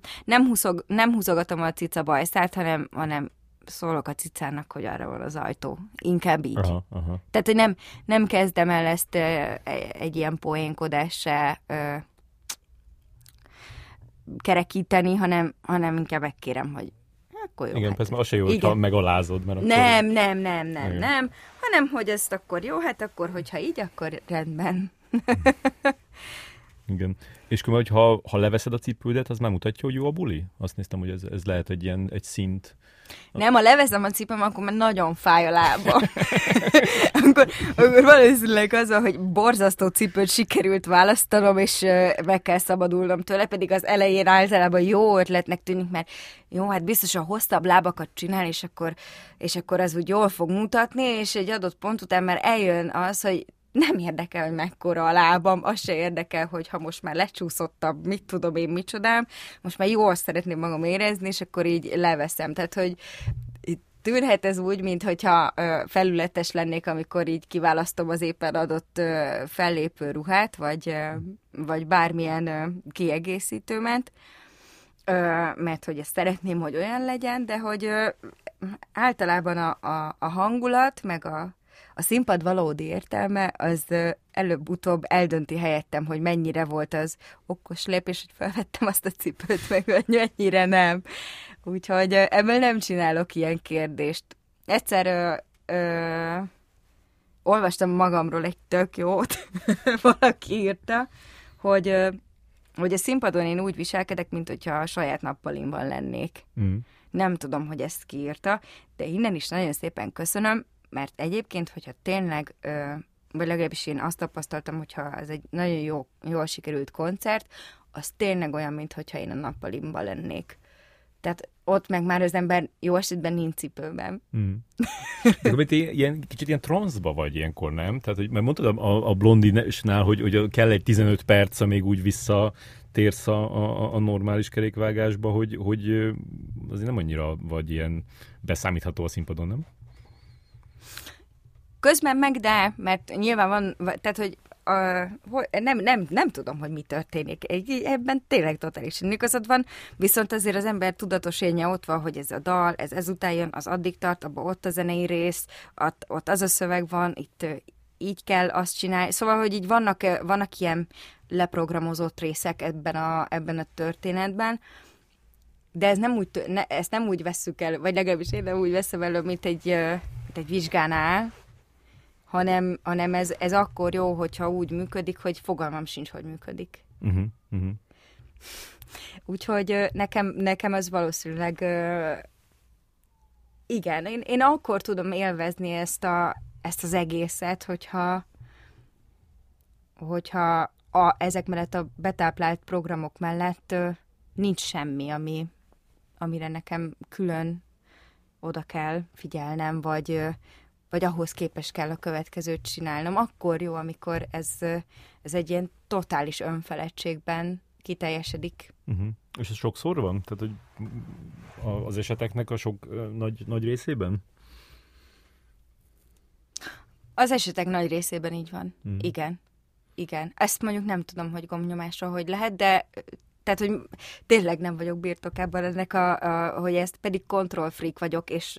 nem húzogatom a cica bajszát, hanem szólok a cicának, hogy arra van az ajtó. Inkább így. Aha. Tehát, hogy nem kezdem el ezt egy ilyen poénkodással kerekíteni, hanem inkább megkérem, hogy akkor jó. Igen, hát, persze, az se jó, hogyha megalázod. Mert nem, hanem, hogy ezt akkor jó, hát akkor, hogyha így, akkor rendben. Igen. És különben, ha leveszed a cipődet, az már mutatja, hogy jó a buli? Azt néztem, hogy ez lehet egy ilyen egy szint. Nem, ha leveszem a cipőm, akkor már nagyon fáj a lábam. akkor valószínűleg az, hogy borzasztó cipőt sikerült választanom, és meg kell szabadulnom tőle, pedig az elején általában jó ötletnek tűnik, mert jó, hát biztosan hosszabb lábakat csinál, és akkor az úgy jól fog mutatni, és egy adott pont után már eljön az, hogy nem érdekel, hogy mekkora a lábam, az se érdekel, hogy ha most már lecsúszottam, mit tudom én, micsodám, most már jól szeretném magam érezni, és akkor így leveszem. Tehát, hogy tűnhet ez úgy, mintha felületes lennék, amikor így kiválasztom az éppen adott fellépő ruhát, vagy bármilyen kiegészítőmet, mert hogy ezt szeretném, hogy olyan legyen, de hogy általában a hangulat, meg a színpad valódi értelme, az előbb-utóbb eldönti helyettem, hogy mennyire volt az okos lépés, hogy felvettem azt a cipőt, meg mennyire nem. Úgyhogy ebből nem csinálok ilyen kérdést. Egyszer olvastam magamról egy tök jót, valaki írta, hogy a színpadon én úgy viselkedek, mint hogyha a saját nappalimban lennék. Mm. Nem tudom, hogy ezt kiírta, de innen is nagyon szépen köszönöm, mert egyébként, hogyha tényleg, vagy legalábbis én azt tapasztaltam, hogyha ez egy nagyon jó, jól sikerült koncert, az tényleg olyan, mintha én a nappalimban lennék. Tehát ott meg már az ember jó esetben nincs cipőben. Akkor kicsit ilyen transzba vagy ilyenkor, nem? Tehát, hogy, mert mondtad a Blondie-nál, hogy kell egy 15 perc, amíg úgy visszatérsz a normális kerékvágásba, hogy azért nem annyira vagy ilyen beszámítható a színpadon, nem? Közben meg, de, mert nyilván van, tehát, hogy nem tudom, hogy mi történik. Ebben tényleg totálisan igazad van, viszont azért az ember tudatosénye ott van, hogy ez a dal, ez ezután jön, az addig tart, abban ott a zenei rész, ott az a szöveg van, itt így kell azt csinálni. Szóval, hogy így vannak ilyen leprogramozott részek ebben a történetben, de ezt nem úgy vesszük el, vagy legalábbis én nem úgy veszem elő, mint egy vizsgánál, hanem ez akkor jó, hogyha úgy működik, hogy fogalmam sincs, hogy működik. Úgyhogy nekem ez valószínűleg igen, én akkor tudom élvezni ezt az egészet, hogyha ezek mellett a betáplált programok mellett nincs semmi, amire nekem külön oda kell figyelnem, vagy ahhoz képes kell a következőt csinálnom. Akkor jó, amikor ez egy ilyen totális önfeledtségben kiteljesedik. Uh-huh. És ez sokszor van? Tehát, hogy az eseteknek a sok nagy részében? Az esetek nagy részében így van. Uh-huh. Igen. Ezt mondjuk nem tudom, hogy gomnyomásra hogy lehet, de tehát, hogy tényleg nem vagyok birtokában ennek, hogy ezt pedig control freak vagyok, és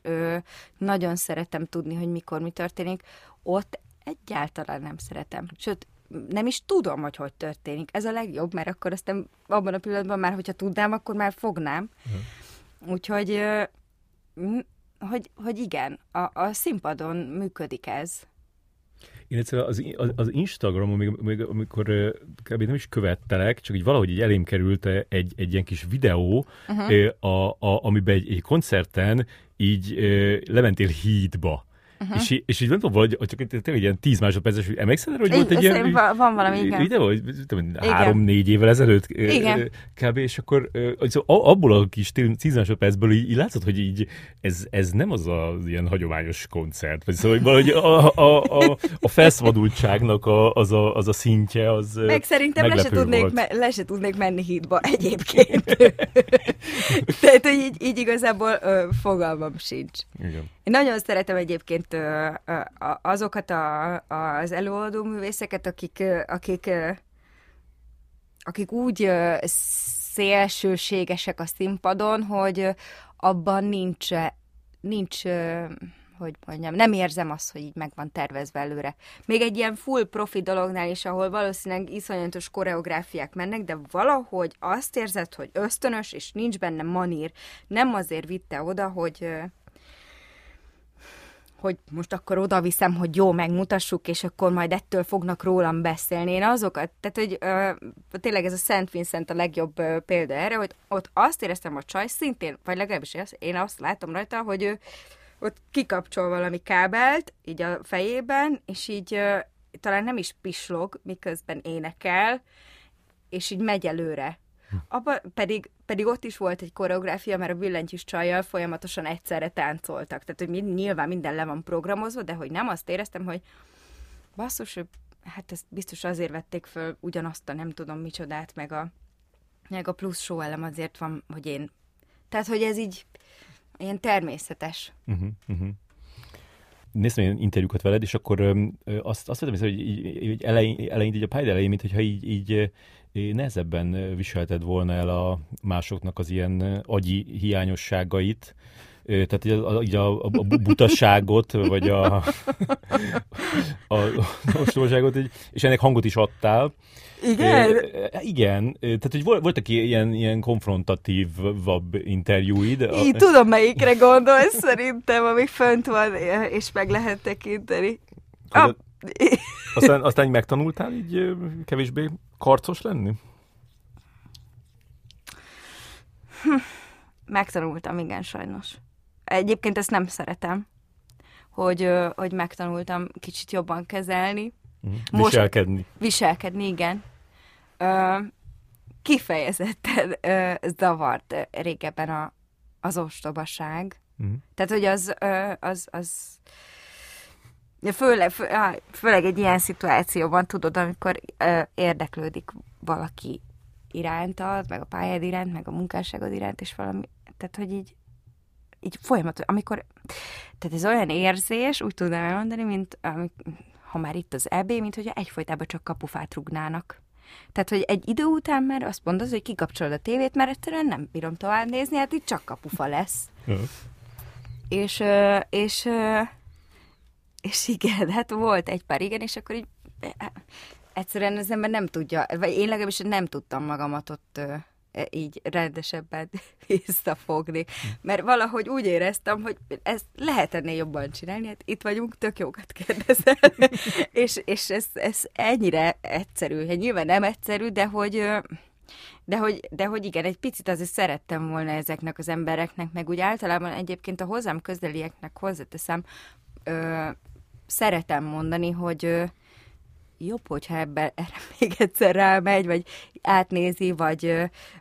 nagyon szeretem tudni, hogy mikor mi történik. Ott egyáltalán nem szeretem. Sőt, nem is tudom, hogy történik. Ez a legjobb, mert akkor aztán abban a pillanatban már, hogyha tudnám, akkor már fognám. Úgyhogy, hogy igen, a színpadon működik ez. Én egyszerűen az Instagramon, még amikor kb. Nem is követtelek, csak így valahogy így elém került egy ilyen kis videó, amiben egy koncerten így lementél hídba. Uh-huh. És így nem tudom, vagy csak tényleg ilyen 10 másodperces, hogy emlékszel erre, hogy volt egy ilyen... Van valami, igen. Ide vagy, 3-4 évvel ezelőtt kb. És akkor abból a kis 10 másodpercből így látszott, hogy így ez nem az az ilyen hagyományos koncert, vagy szóval valahogy a felszabadultságnak az a szintje, az meglepő volt. Meg szerintem le se tudnék menni hídba egyébként. Tehát, hogy így igazából fogalmam sincs. Igen. Én nagyon szeretem egyébként azokat az előadó művészeket, akik úgy szélsőségesek a színpadon, hogy abban nincs, hogy mondjam, nem érzem azt, hogy így meg van tervezve előre. Még egy ilyen full profi dolognál is, ahol valószínűleg iszonyatos koreográfiák mennek, de valahogy azt érzed, hogy ösztönös, és nincs benne manír. Nem azért vitte oda, hogy most akkor odaviszem, hogy jó, megmutassuk, és akkor majd ettől fognak rólam beszélni. Én azokat, tehát, hogy tényleg ez a Saint Vincent a legjobb példa erre, hogy ott azt éreztem, a csaj szintén, vagy legalábbis én azt látom rajta, hogy ő ott kikapcsol valami kábelt, így a fejében, és így talán nem is pislog, miközben énekel, és így megy előre. Abba pedig ott is volt egy koreográfia, mert a billentyűs csajjal folyamatosan egyszerre táncoltak. Tehát, hogy nyilván minden le van programozva, de hogy nem, azt éreztem, hogy basszus, hát ezt biztos azért vették föl ugyanazt a nem tudom micsodát, meg a plusz show elem azért van, hogy én... Tehát, hogy ez így ilyen természetes. Uh-huh, uh-huh. Néztem ilyen interjúkat veled, és akkor azt vettem észre, hogy így elején, így a pályád elején, mintha így nehezebben viselted volna el a másoknak az ilyen agyi hiányosságait, tehát így a butasságot, vagy a ostorságot, és ennek hangot is adtál. Igen? Igen. Tehát, hogy voltak ilyen konfrontatívabb interjúid. Így tudom, melyikre gondolsz szerintem, ami fönt van, és meg lehet tekinteni. Aztán megtanultál így kevésbé karcos lenni? Megtanultam, igen, sajnos. Egyébként ezt nem szeretem, hogy megtanultam kicsit jobban kezelni. Viselkedni. Viselkedni, igen. Kifejezetten zavart régebben az ostobaság. Uh-huh. Tehát, hogy az főleg egy ilyen szituációban, tudod, amikor érdeklődik valaki irántad, meg a pályád iránt, meg a munkásságod iránt, és valami, tehát, hogy így folyamatosan, amikor, tehát ez olyan érzés, úgy tudnám elmondani, mint ha már itt az EB, mint hogyha egyfolytában csak kapufát rugnának. Tehát, hogy egy idő után már azt mondod, hogy kikapcsolod a tévét, mert egyszerűen nem bírom tovább nézni, hát itt csak kapufa lesz. És igen, hát volt egy pár igen, és akkor így egyszerűen az ember nem tudja, vagy én legalábbis nem tudtam magamat ott így rendesebben visszafogni, mert valahogy úgy éreztem, hogy ezt lehet ennél jobban csinálni, hát itt vagyunk, tök jókat kérdezel, és ez ennyire egyszerű, nyilván nem egyszerű, de hogy De hogy igen, egy picit azért szerettem volna ezeknek az embereknek, meg úgy általában egyébként a hozzám közelieknek hozzáteszem, szeretem mondani, hogy jobb, hogyha erre még egyszer rámegy, vagy átnézi,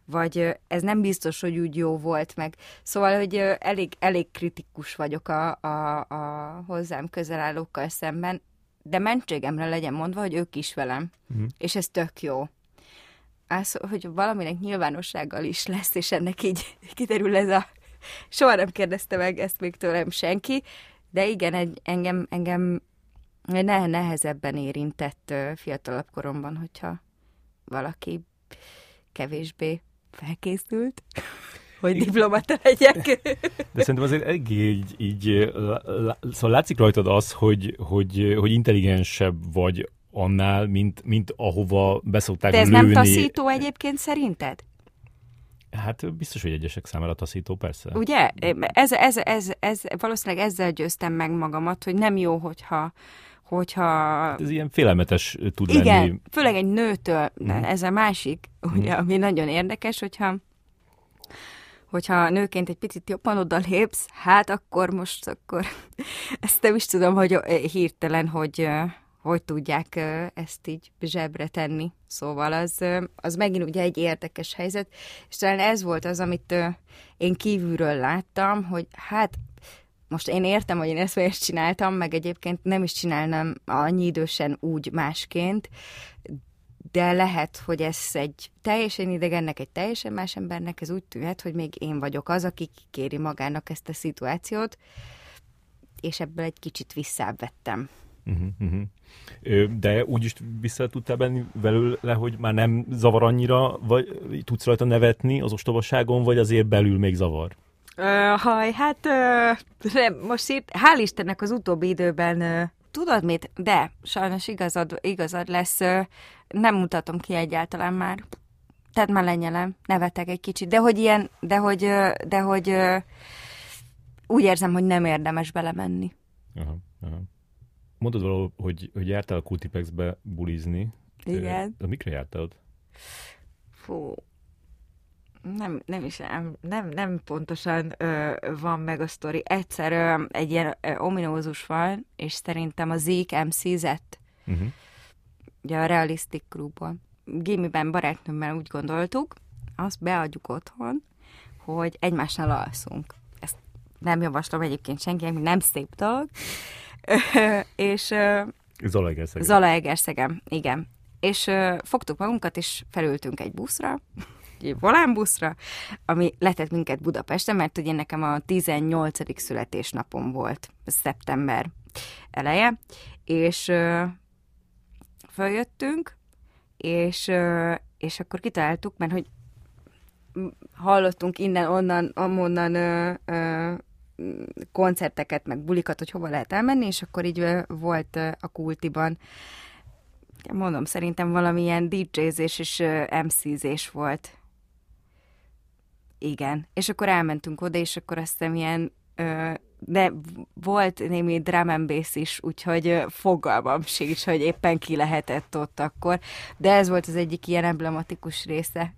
vagy ez nem biztos, hogy úgy jó volt meg. Szóval, hogy elég kritikus vagyok a hozzám közelállókkal szemben, de mentségemre legyen mondva, hogy ők is velem. Mm. És ez tök jó. Az, hogy valaminek nyilvánossággal is lesz, és ennek így kiderül ez a... Soha nem kérdezte meg ezt még tőlem senki, de igen, engem nehezebben érintett fiatalabb koromban, hogyha valaki kevésbé felkészült, hogy diplomata legyek. De szerintem azért szóval látszik rajtad az, hogy intelligensebb vagy annál, mint ahova beszokták lőni. De ez nem taszító egyébként szerinted? Hát biztos, hogy egyesek számára taszító, persze. Ugye? Ez valószínűleg ezzel győztem meg magamat, hogy nem jó, hogyha... Hát ez ilyen félelmetes tud lenni. Igen, főleg egy nőtől. Mm. Ez a másik, ugye, ami nagyon érdekes, hogyha nőként egy picit jobban odalépsz, hát akkor ezt nem is tudom, hogy hirtelen, hogy tudják ezt így zsebre tenni. Szóval az megint ugye egy érdekes helyzet, és talán ez volt az, amit én kívülről láttam, hogy hát most én értem, hogy én ezt csináltam, meg egyébként nem is csinálnám annyi idősen úgy másként, de lehet, hogy ez egy teljesen idegennek, egy teljesen más embernek, ez úgy tűnhet, hogy még én vagyok az, aki kikéri magának ezt a szituációt, és ebből egy kicsit visszább vettem. Uh-huh, uh-huh. De úgyis vissza tudtál benni belőle, hogy már nem zavar annyira, vagy tudsz rajta nevetni az ostobaságon, vagy azért belül még zavar? Most itt, hál' Istennek az utóbbi időben, tudod mit? De sajnos igazad lesz, nem mutatom ki egyáltalán már. Tehát már lenyelem, nevetek egy kicsit, de hogy úgy érzem, hogy nem érdemes belemenni. Aha. Mondod valahol, hogy jártál a Kultipexbe bulizni. Igen. Mikre jártál? Fú, nem pontosan van meg a sztori. Egyszer egy ilyen ominózus van, és szerintem a ZKM szizett. Uh-huh. Ugye a Realistic Groupból. Gimiben barátnőmmel úgy gondoltuk, azt beadjuk otthon, hogy egymásnál alszunk. Ezt nem javaslom egyébként senkinek, nem szép dolog. És Zalaegerszegem, igen. És fogtuk magunkat, és felültünk egy buszra, egy Volán buszra, ami letett minket Budapesten, mert ugye nekem a 18. születésnapom volt, szeptember eleje, és följöttünk, és akkor kitaláltuk, mert hogy hallottunk innen, onnan, amonnan koncerteket, meg bulikat, hogy hova lehet elmenni, és akkor így volt a Kultiban, mondom, szerintem valamilyen DJ-zés és MC-zés volt. Igen. És akkor elmentünk oda, és akkor azt hiszem ilyen, de volt némi drum and bass is, úgyhogy fogalmam sincs, hogy éppen ki lehetett ott akkor. De ez volt az egyik ilyen emblematikus része.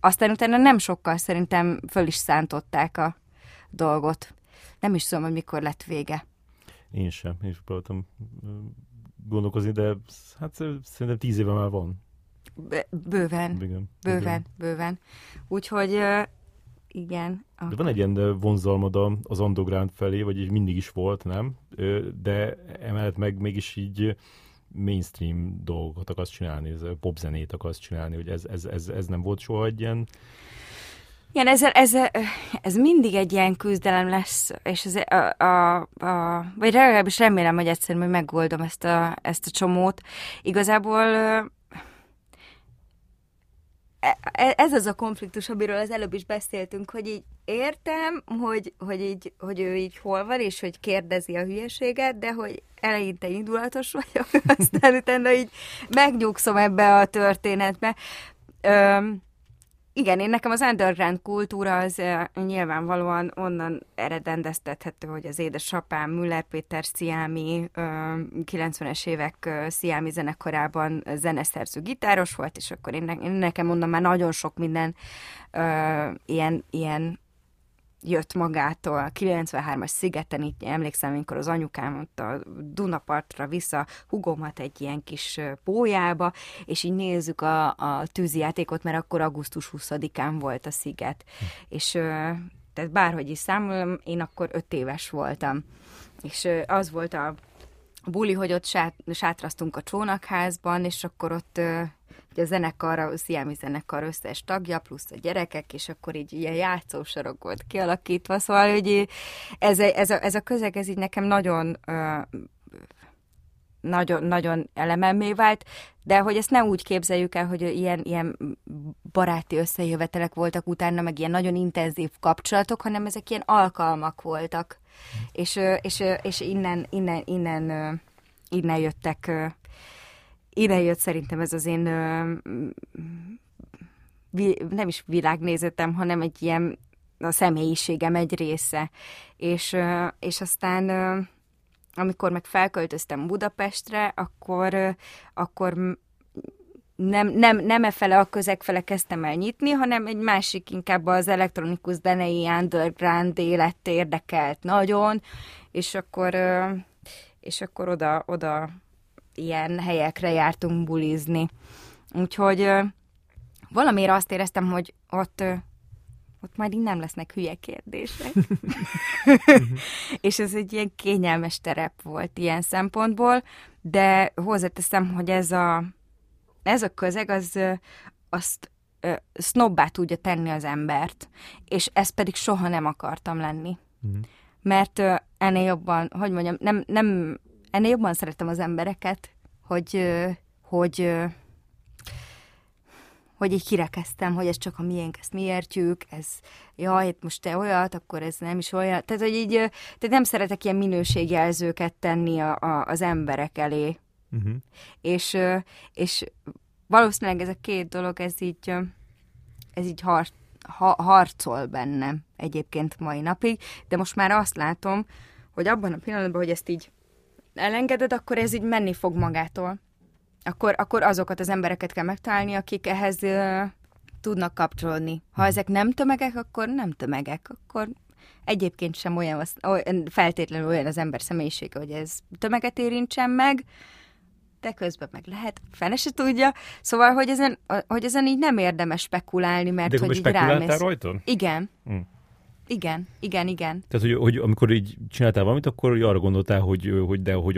Aztán utána nem sokkal szerintem föl is szántották a dolgot. Nem is tudom, hogy mikor lett vége. Én sem próbáltam gondolkozni, de hát szerintem 10 éve már van. Bőven. Úgyhogy igen. De van egy ilyen vonzalmad az underground felé, vagyis mindig is volt, nem? De emellett meg mégis így mainstream dolgokat akarsz csinálni, popzenét akarsz csinálni, hogy ez nem volt soha egy ilyen... Igen, ez mindig egy ilyen küzdelem lesz, és ez vagy legalábbis remélem, hogy egyszerűen megoldom ezt a csomót. Igazából ez az a konfliktus, amiről az előbb is beszéltünk, hogy így értem, hogy ő így hol van, és hogy kérdezi a hülyeséget, de hogy eleinte indulatos vagyok, aztán utána így megnyugszom ebbe a történetbe. Igen, én nekem az underground kultúra az nyilvánvalóan onnan eredendeztethető, hogy az édesapám Müller Péter Sziámi 90-es évek Sziámi zenekarában zeneszerző gitáros volt, és akkor én nekem onnan már nagyon sok minden ilyen jött magától. A 93-as Szigeten, így emlékszem, amikor az anyukám ott a Dunapartra vissza hugomat egy ilyen kis pólyába, és így nézzük a tűzijátékot, mert akkor augusztus 20-án volt a Sziget. És tehát bárhogy is számolom, én akkor 5 éves voltam. És az volt a buli, hogy ott sátraztunk a csónakházban, és akkor ott... a zenekar, a Sziámi zenekar összes tagja, plusz a gyerekek, és akkor így ilyen játszósorok volt kialakítva, szóval, hogy ez a közeg, ez így nekem nagyon elememmé vált, de hogy ezt nem úgy képzeljük el, hogy ilyen baráti összejövetelek voltak utána, meg ilyen nagyon intenzív kapcsolatok, hanem ezek ilyen alkalmak voltak, és innen jöttek... Innen jött szerintem ez az én nem is világnézetem, hanem egy ilyen a személyiségem egy része. És aztán amikor meg felköltöztem Budapestre, akkor nem efele a közeg fele kezdtem el nyitni, hanem egy másik, inkább az elektronikus zenei underground élet érdekelt nagyon, és akkor oda ilyen helyekre jártunk bulizni. Úgyhogy valamiért azt éreztem, hogy ott majd így nem lesznek hülye kérdések. És ez egy ilyen kényelmes terep volt ilyen szempontból, de hozzáteszem, hogy ez a közeg azt sznobbá tudja tenni az embert, és ezt pedig soha nem akartam lenni. Mert ennél jobban, hogy mondjam, nem ennél jobban szeretem az embereket, hogy így kirekeztem, hogy ez csak a miénk, ezt mi értjük, ez jaj, most te olyat, akkor ez nem is olyan. Tehát, hogy így nem szeretek ilyen minőségjelzőket tenni az emberek elé. Uh-huh. És valószínűleg ez a két dolog, ez így harcol bennem egyébként mai napig, de most már azt látom, hogy abban a pillanatban, hogy ezt így elengeded, akkor ez így menni fog magától. Akkor azokat az embereket kell megtalálni, akik ehhez tudnak kapcsolódni. Ha ezek nem tömegek, akkor nem tömegek. Akkor egyébként sem olyan, feltétlenül olyan az ember személyisége, hogy ez tömeget érintsen meg, de közben meg lehet, fene se tudja. Szóval, hogy ezen így nem érdemes spekulálni, mert de hogy így rámész. Rajta? Igen. Mm. Igen. Tehát, hogy amikor így csináltál valamit, akkor arra gondoltál, hogy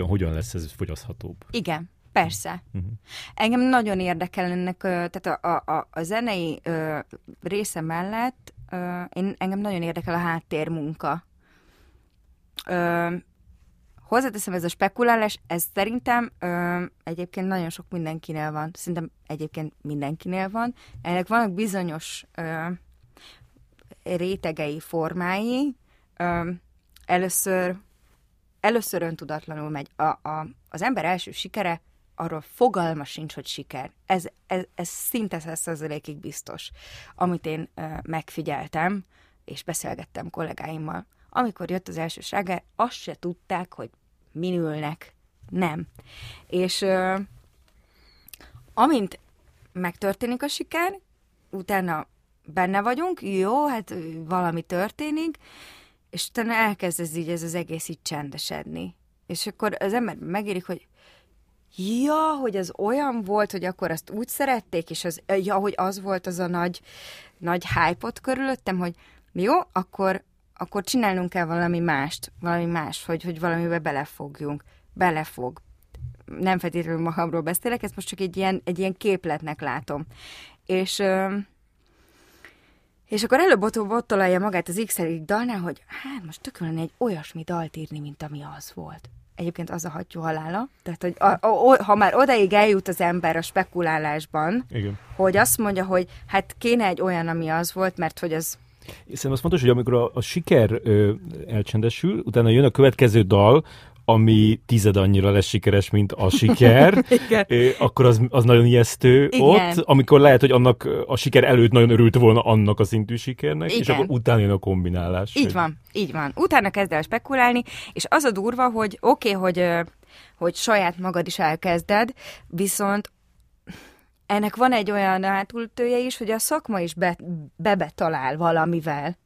hogyan lesz ez fogyaszthatóbb. Igen, persze. Uh-huh. Engem nagyon érdekel ennek, tehát a zenei része mellett engem nagyon érdekel a háttérmunka. Hozzáteszem, ez a spekulálás, ez szerintem egyébként nagyon sok mindenkinél van. Szerintem egyébként mindenkinél van. Ennek vannak bizonyos... rétegei, formái, először öntudatlanul megy. Az ember első sikere, arról fogalma sincs, hogy siker. Ez szinte 100%-ig biztos. Amit én megfigyeltem, és beszélgettem kollégáimmal. Amikor jött az első sláger, azt se tudták, hogy min ülnek. Nem. És amint megtörténik a siker, utána benne vagyunk, jó, hát valami történik, és utána elkezd ez az egész így csendesedni. És akkor az ember megérik, hogy ja, hogy az olyan volt, hogy akkor azt úgy szerették, és hogy az volt az a nagy hype-ot körülöttem, hogy jó, akkor csinálnunk kell valami mást, hogy valamibe belefogjunk. Belefog. Nem feltétlenül magamról beszélek, ezt most csak egy ilyen képletnek látom. És akkor előbb-utóbb ott találja magát az x dalnál, hogy hát most tök lenne egy olyasmi dalt írni, mint ami az volt. Egyébként az a hattyú halála. Tehát, hogy ha már odaig eljut az ember a spekulálásban, igen, hogy azt mondja, hogy hát kéne egy olyan, ami az volt, mert hogy az... Szerintem az fontos, hogy amikor a siker elcsendesül, utána jön a következő dal, ami tized annyira lesz sikeres, mint a siker, akkor az nagyon ijesztő. Igen. Ott, amikor lehet, hogy annak a siker előtt nagyon örült volna annak a szintű sikernek, igen, és akkor utána jön a kombinálás. Így van, így van. Utána kezd el spekulálni, és az a durva, hogy oké, hogy saját magad is elkezded, viszont ennek van egy olyan hátulütője is, hogy a szakma is bebetalál valamivel.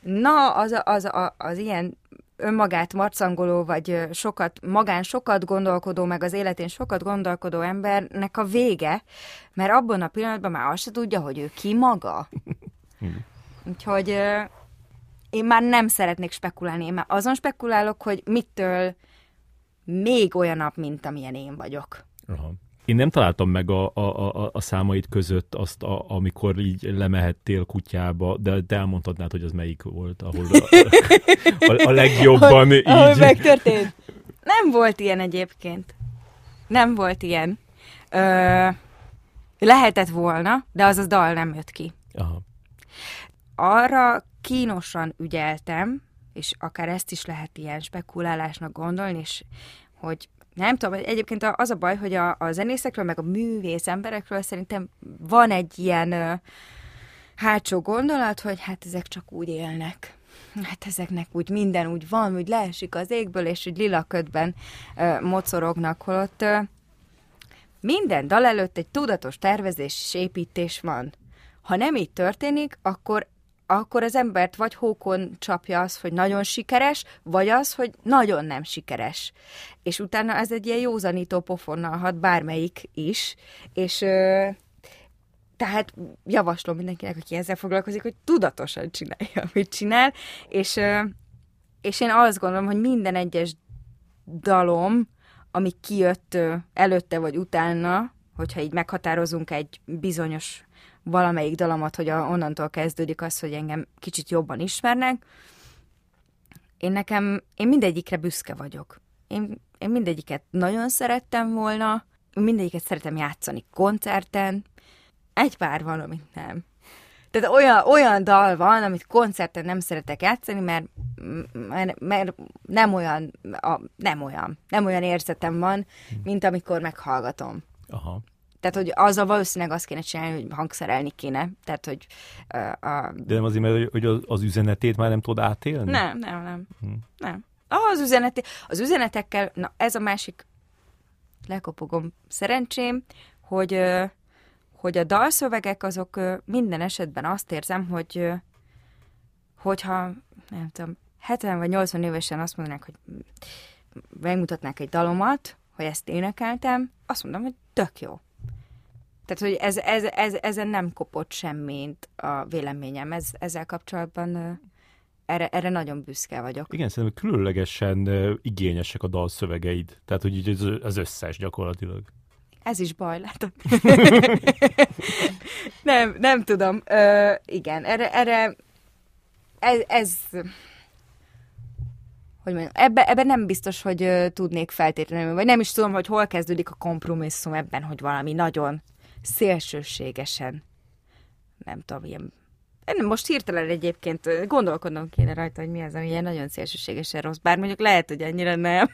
Na, az ilyen önmagát marcangoló, vagy sokat gondolkodó, meg az életén sokat gondolkodó embernek a vége, mert abban a pillanatban már azt se tudja, hogy ő ki maga. Úgyhogy én már nem szeretnék spekulálni, én már azon spekulálok, hogy mitől még olyanabb, mint amilyen én vagyok. Aha. Én nem találtam meg a számait között azt, amikor így lemehettél kutyába, de te elmondhatnád, hogy az melyik volt, ahol a legjobban így... Ahol megtörtént. Nem volt ilyen egyébként. Nem volt ilyen. Lehetett volna, de az dal nem jött ki. Aha. Arra kínosan ügyeltem, és akár ezt is lehet ilyen spekulálásnak gondolni, és hogy nem tudom, egyébként az a baj, hogy a zenészekről, meg a művész emberekről szerintem van egy ilyen hátsó gondolat, hogy hát ezek csak úgy élnek. Hát ezeknek úgy minden úgy van, úgy leesik az égből, és úgy lilaködben mocorognak, holott minden dal előtt egy tudatos tervezés és építés van. Ha nem így történik, akkor az embert vagy hókon csapja az, hogy nagyon sikeres, vagy az, hogy nagyon nem sikeres. És utána ez egy ilyen józanító pofonnal hat bármelyik is, és tehát javaslom mindenkinek, aki ezzel foglalkozik, hogy tudatosan csinálja, amit csinál, és én azt gondolom, hogy minden egyes dalom, ami kijött előtte vagy utána, hogyha így meghatározunk egy bizonyos valamelyik dalamat, hogy onnantól kezdődik az, hogy engem kicsit jobban ismernek. Én mindegyikre büszke vagyok. Én mindegyiket nagyon szerettem volna, mindegyiket szeretem játszani koncerten. Egy pár van, amit nem. Tehát olyan dal van, amit koncerten nem szeretek játszani, mert nem olyan érzetem van, mint amikor meghallgatom. Aha. Tehát, hogy azzal valószínűleg azt kéne csinálni, hogy hangszerelni kéne. Tehát, hogy... De nem azért, mert hogy az üzenetét már nem tudod átélni? Nem. Nem. Az üzenetekkel, na ez a másik, lekopogom szerencsém, hogy a dalszövegek azok minden esetben azt érzem, hogyha, nem tudom, 70 vagy 80 évesen azt mondanák, hogy megmutatnák egy dalomat, hogy ezt énekeltem, azt mondom, hogy tök jó. Tehát, hogy ezen nem kopott semmit a véleményem. Ezzel kapcsolatban erre nagyon büszke vagyok. Igen, szerintem különlegesen igényesek a dalszövegeid. Tehát, hogy így az összes gyakorlatilag. Ez is baj, látod. nem tudom. Igen, erre ez... Hogy mondjam, ebben nem biztos, hogy tudnék feltétlenül, vagy nem is tudom, hogy hol kezdődik a kompromisszum ebben, hogy valami nagyon szélsőségesen, nem tudom, ilyen... Most hirtelen egyébként gondolkodnom kéne rajta, hogy mi az, ami ilyen nagyon szélsőségesen rossz, bár mondjuk lehet, hogy annyira nem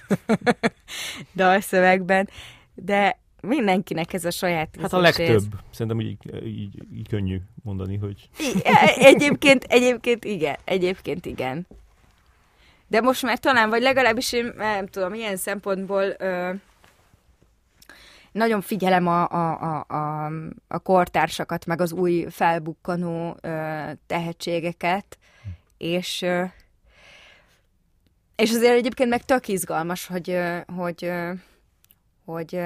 dalszövegben, de mindenkinek ez a saját... Hát a legtöbb. Szerintem így könnyű mondani, hogy... Egyébként igen. De most már talán, vagy legalábbis én nem tudom, ilyen szempontból nagyon figyelem a kortársakat, meg az új felbukkanó tehetségeket, és azért egyébként meg tök izgalmas, hogy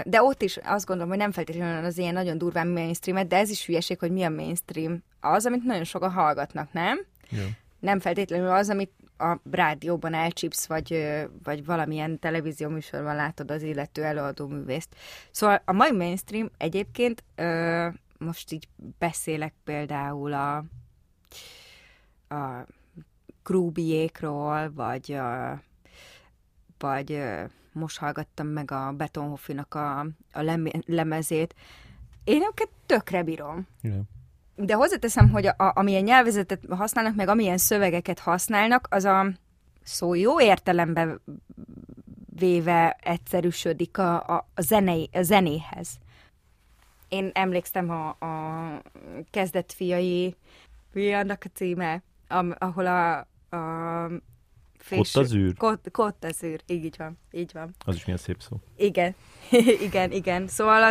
de ott is azt gondolom, hogy nem feltétlenül az ilyen nagyon durván mainstreamet, de ez is hülyeség, hogy mi a mainstream. Az, amit nagyon sokan hallgatnak, nem? Yeah. Nem feltétlenül az, amit a rádióban elcsípsz, vagy valamilyen televízió műsorban látod az illető előadó művészt. Szóval a mai mainstream egyébként, most így beszélek például a Krubyékról, vagy most hallgattam meg a Beton.Hofinak a lemezét. Én őket tökre bírom. Yeah. De hozzáteszem, hogy amilyen nyelvezetet használnak, meg amilyen szövegeket használnak, az a szó jó értelemben véve egyszerűsödik a zenéhez. Én emlékszem a kezdett fiai, mi annak a címe, ahol a Kott az űr? Kott az űr, így van. Az is milyen szép szó. Igen. Szóval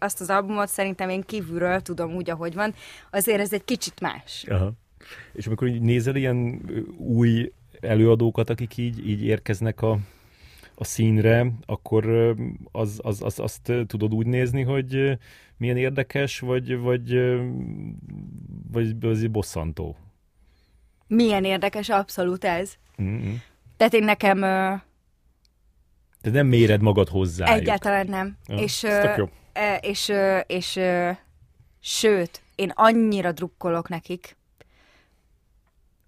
azt az albumot szerintem én kívülről tudom úgy, ahogy van. Azért ez egy kicsit más. Aha. És amikor így nézel ilyen új előadókat, akik így érkeznek a színre, akkor azt tudod úgy nézni, hogy milyen érdekes, vagy azért bosszantó. Milyen érdekes, abszolút ez. Mm-hmm. Tehát én nekem... Te nem méred magad hozzájuk. Egyáltalán nem. Ja, és sőt, én annyira drukkolok nekik,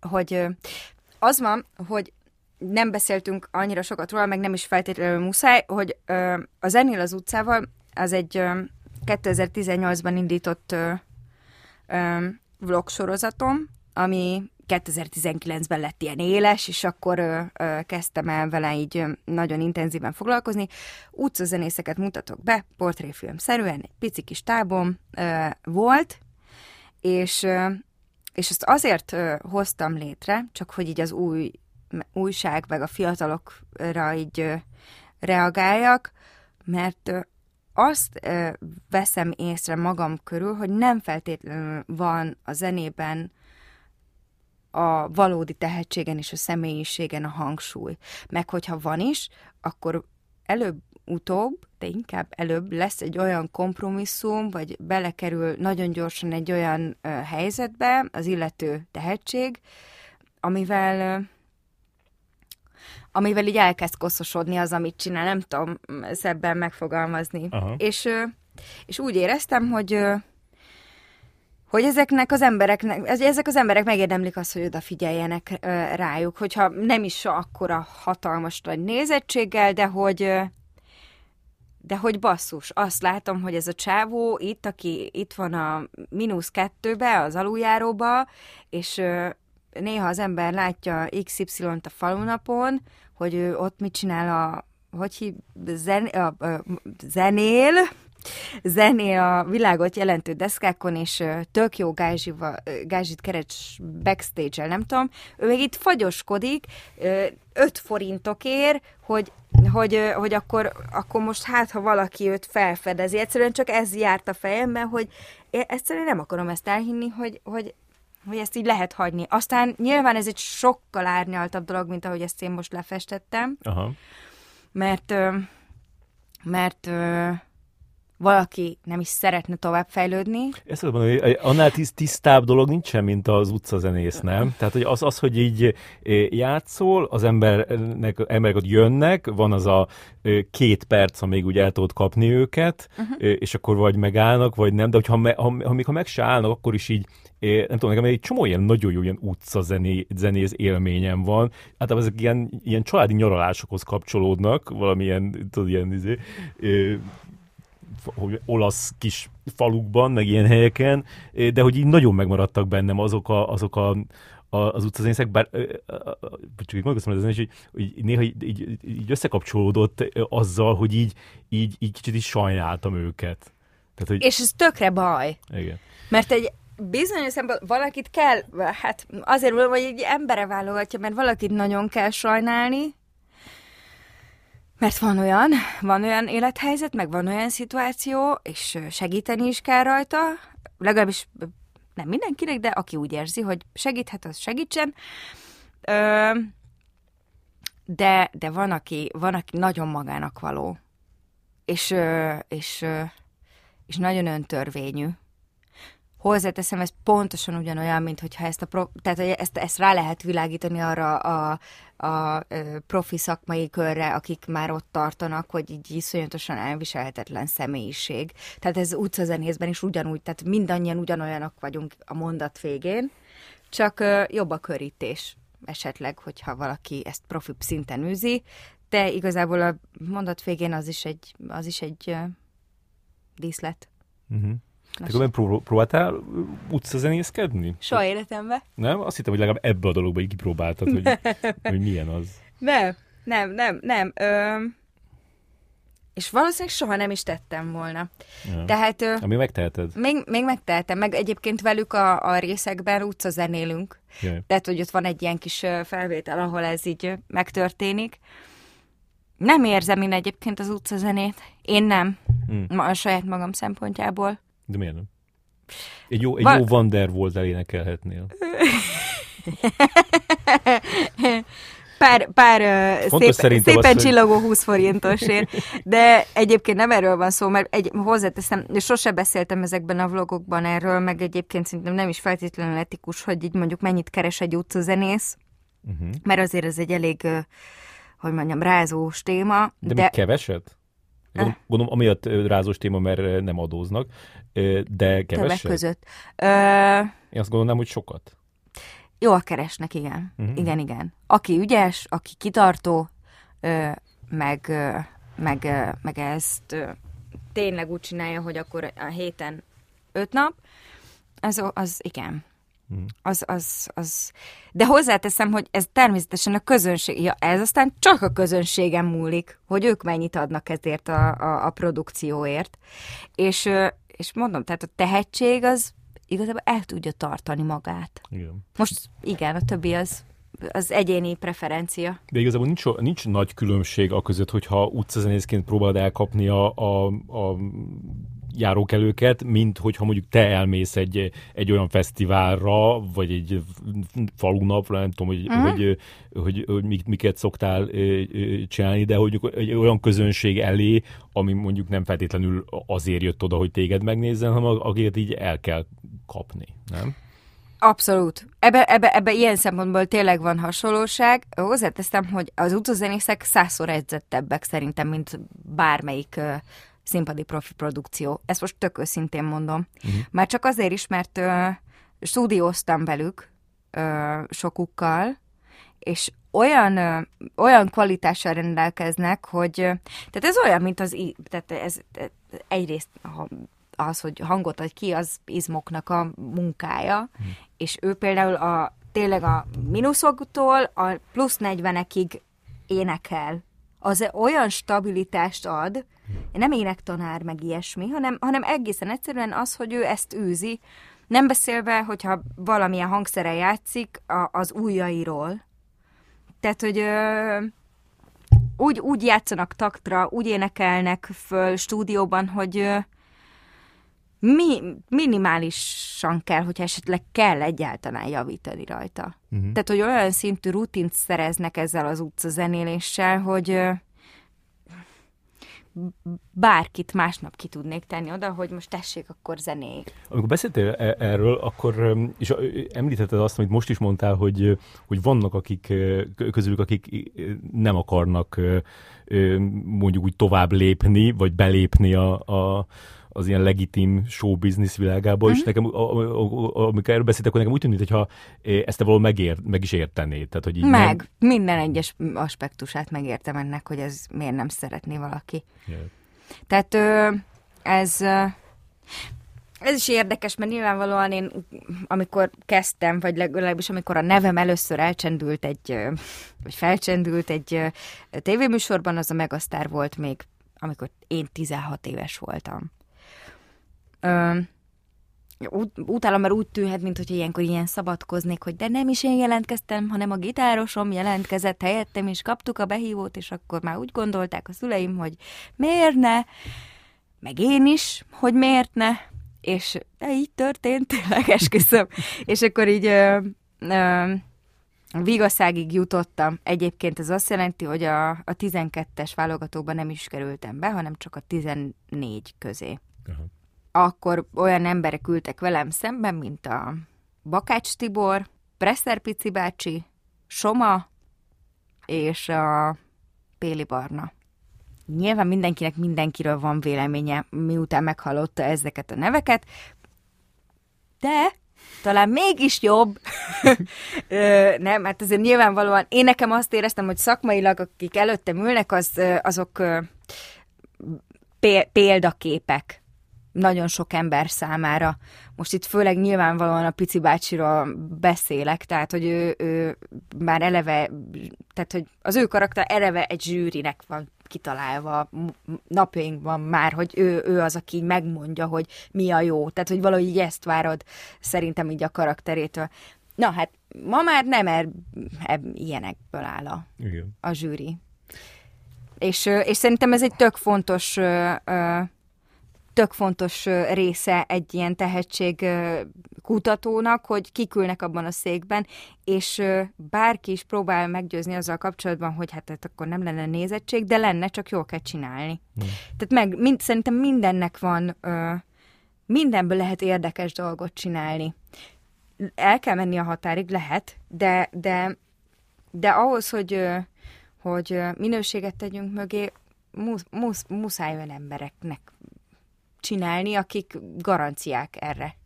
hogy az van, hogy nem beszéltünk annyira sokat róla, meg nem is feltétlenül muszáj, hogy a Zenél az utcával az egy 2018-ban indított vlog sorozatom, ami 2019-ben lett ilyen éles, és akkor kezdtem el vele így nagyon intenzíven foglalkozni. Utcazenészeket mutatok be, portréfilmszerűen, egy pici kis tábom volt, és ezt azért hoztam létre, csak hogy így az újság, meg a fiatalokra így reagáljak, mert azt veszem észre magam körül, hogy nem feltétlenül van a zenében a valódi tehetségen és a személyiségen a hangsúly. Meg hogyha van is, akkor előbb-utóbb, de inkább előbb lesz egy olyan kompromisszum, vagy belekerül nagyon gyorsan egy olyan helyzetbe az illető tehetség, amivel így elkezd koszosodni az, amit csinál, nem tudom szebben megfogalmazni. És úgy éreztem, hogy ezek az emberek megérdemlik azt, hogy odafigyeljenek rájuk, hogyha nem is akkora hatalmas nagy nézettséggel, de hogy basszus, azt látom, hogy ez a csávó itt, aki itt van a -2-be, az aluljáróba, és néha az ember látja XY-t a falunapon, hogy ő ott mit csinál zenél a világot jelentő deszkákon, és tök jó gázsit keres backstage-el, nem tudom. Ő még itt fagyoskodik, 5 forintokért, hogy akkor most hát, ha valaki őt felfedezi. Egyszerűen csak ez járt a fejemben, hogy egyszerűen nem akarom ezt elhinni, hogy ezt így lehet hagyni. Aztán nyilván ez egy sokkal árnyaltabb dolog, mint ahogy ezt én most lefestettem. Aha. Mert valaki nem is szeretne továbbfejlődni. Ezt tudom mondani, hogy annál tisztább dolog nincsen, mint az utcazenész, nem? Tehát hogy az, hogy így játszol, az emberek ott jönnek, van az a 2 perc, amíg úgy el tudod kapni őket, és akkor vagy megállnak, vagy nem, de ha meg se állnak, akkor is így, nem tudom, nekem egy csomó ilyen nagyon jó ilyen utcazenész élményem van. Hát ezek ilyen családi nyaralásokhoz kapcsolódnak, valamilyen, tudod, ilyen olasz kis falukban, meg ilyen helyeken, de hogy így nagyon megmaradtak bennem azok az utcazenészek, bár csak így mondom, hogy néha így összekapcsolódott azzal, hogy így kicsit is sajnáltam őket. Tehát, hogy... És ez tökre baj. Igen. Mert egy bizonyos szempontból valakit kell, hát azért mondom, hogy egy embere válogatja, mert valakit nagyon kell sajnálni, mert van olyan élethelyzet, meg van olyan szituáció, és segíteni is kell rajta, legalábbis nem mindenkinek, de aki úgy érzi, hogy segíthet, az segítsen. De van, aki nagyon magának való, és nagyon öntörvényű. Hozzáteszem, ez pontosan ugyanolyan, mint hogyha ezt rá lehet világítani arra a profi szakmai körre, akik már ott tartanak, hogy így iszonyatosan elviselhetetlen személyiség. Tehát ez utcazenészben is ugyanúgy, tehát mindannyian ugyanolyanok vagyunk a mondat végén, csak jobb a körítés esetleg, hogyha valaki ezt profi szinten űzi, de igazából a mondat végén az is egy díszlet. Mhm. Te próbáltál utcazenészkedni? Soha életemben. Nem? Azt hittem, hogy legalább ebbe a dologba így kipróbáltad, hogy milyen az. Nem. Nem. És valószínűleg soha nem is tettem volna. Ja. Tehát... Ami megteheted. Még megtehetem. Meg egyébként velük a részekben utca zenélünk. Jaj. Tehát, hogy ott van egy ilyen kis felvétel, ahol ez így megtörténik. Nem érzem én egyébként az utcazenét. Én nem. A saját magam szempontjából. De miért nem? Egy jó Wonderwall-t elénekelhetnél. Pár szépen csillogó 20 forintosért. De egyébként nem erről van szó, mert hozzáteszem, sose beszéltem ezekben a vlogokban erről, meg egyébként szerintem nem is feltétlenül etikus, hogy így mondjuk mennyit keres egy utcazenész, mert azért ez egy elég, hogy mondjam, rázós téma. De még keveset? Gondolom, amiatt rázós téma, mert nem adóznak, de keveset? Többek között. Én azt gondolnám, hogy sokat. Jól keresnek, igen. Igen. Aki ügyes, aki kitartó, meg ezt tényleg úgy csinálja, hogy akkor a héten 5 nap, az igen. Az. De hozzáteszem, hogy ez természetesen a közönség, ez aztán csak a közönségen múlik, hogy ők mennyit adnak ezért a produkcióért. És mondom, tehát a tehetség az igazából el tudja tartani magát. Igen. Most igen, a többi az egyéni preferencia. De igazából nincs nagy különbség aközött, hogyha utcazenészként próbálod elkapni a járókelőket, mint hogyha mondjuk te elmész egy olyan fesztiválra, vagy egy falunapra, nem tudom, hogy miket szoktál csinálni, de hogy egy olyan közönség elé, ami mondjuk nem feltétlenül azért jött oda, hogy téged megnézzen, hanem akiket így el kell kapni, nem? Abszolút. Ebbe ilyen szempontból tényleg van hasonlóság. Hozzáteszem, hogy az utcazenészek 100-szor edzettebbek szerintem, mint bármelyik színpadi profi produkció. Ezt most tök őszintén mondom. Már csak azért is, mert stúdióztam velük sokukkal, és olyan kvalitással rendelkeznek, hogy tehát ez olyan, mint tehát egyrészt az, hogy hangot ad ki, az izmoknak a munkája, és ő például tényleg a mínuszoktól a plusz 40-ekig énekel. Az olyan stabilitást ad, nem énektanár meg ilyesmi, hanem egészen egyszerűen az, hogy ő ezt űzi, nem beszélve, hogyha valamilyen hangszere játszik az ujjairól. Tehát, hogy úgy játszanak taktra, úgy énekelnek föl stúdióban, hogy minimálisan kell, hogyha esetleg kell egyáltalán javítani rajta. Tehát, hogy olyan szintű rutint szereznek ezzel az utcazenéléssel, hogy bárkit másnap ki tudnék tenni oda, hogy most tessék, akkor zenéj. Amikor beszéltél erről, akkor, és említetted azt, amit most is mondtál, hogy vannak akik közülük, akik nem akarnak mondjuk úgy tovább lépni, vagy belépni az ilyen legitim show business világába, és nekem, amikor erről beszéltek, akkor nekem úgy tűnik, hogyha ezt te valahol meg is értenéd. Tehát, hogy így minden egyes aspektusát megértem ennek, hogy ez miért nem szeretné valaki. Yeah. Tehát ez is érdekes, mert nyilvánvalóan én, amikor kezdtem, vagy legalábbis amikor a nevem először felcsendült egy tévéműsorban, az a Megasztár volt még, amikor én 16 éves voltam. Utána már úgy tűnhet, mint hogy ilyenkor ilyen szabadkoznék, hogy de nem is én jelentkeztem, hanem a gitárosom jelentkezett helyettem, és kaptuk a behívót, és akkor már úgy gondolták a szüleim, hogy miért ne, meg én is, hogy miért ne, és így történt, tényleg esküszöm. És akkor így Vigaszágig jutottam. Egyébként ez azt jelenti, hogy a 12-es válogatóban nem is kerültem be, hanem csak a 14 közé. Aha. Akkor olyan emberek ültek velem szemben, mint a Bakács Tibor, Presser bácsi, Soma és a Péli Barna. Nyilván mindenkinek mindenkiről van véleménye, miután meghallotta ezeket a neveket, de talán mégis jobb. Nem, hát azért nyilvánvalóan én nekem azt éreztem, hogy szakmailag akik előttem ülnek, azok példaképek. nagyon sok ember számára. Most itt főleg nyilvánvalóan a Pici bácsiról beszélek, tehát, hogy ő már eleve, tehát, hogy az ő karakter eleve egy zsűrinek van kitalálva napjainkban már, hogy ő az, aki megmondja, hogy mi a jó. Tehát, hogy valahogy így ezt várod szerintem így a karakterétől. Na hát, ma már nem ilyenekből áll a zsűri. És szerintem ez egy tök fontos része egy ilyen tehetségkutatónak, hogy kikülnek abban a székben, és bárki is próbál meggyőzni azzal kapcsolatban, hogy hát akkor nem lenne nézettség, de lenne, csak jól kell csinálni. Tehát szerintem mindennek van, mindenből lehet érdekes dolgot csinálni. El kell menni a határig, lehet, de ahhoz, hogy minőséget tegyünk mögé, muszáj olyan embereknek csinálni, akik garanciák erre.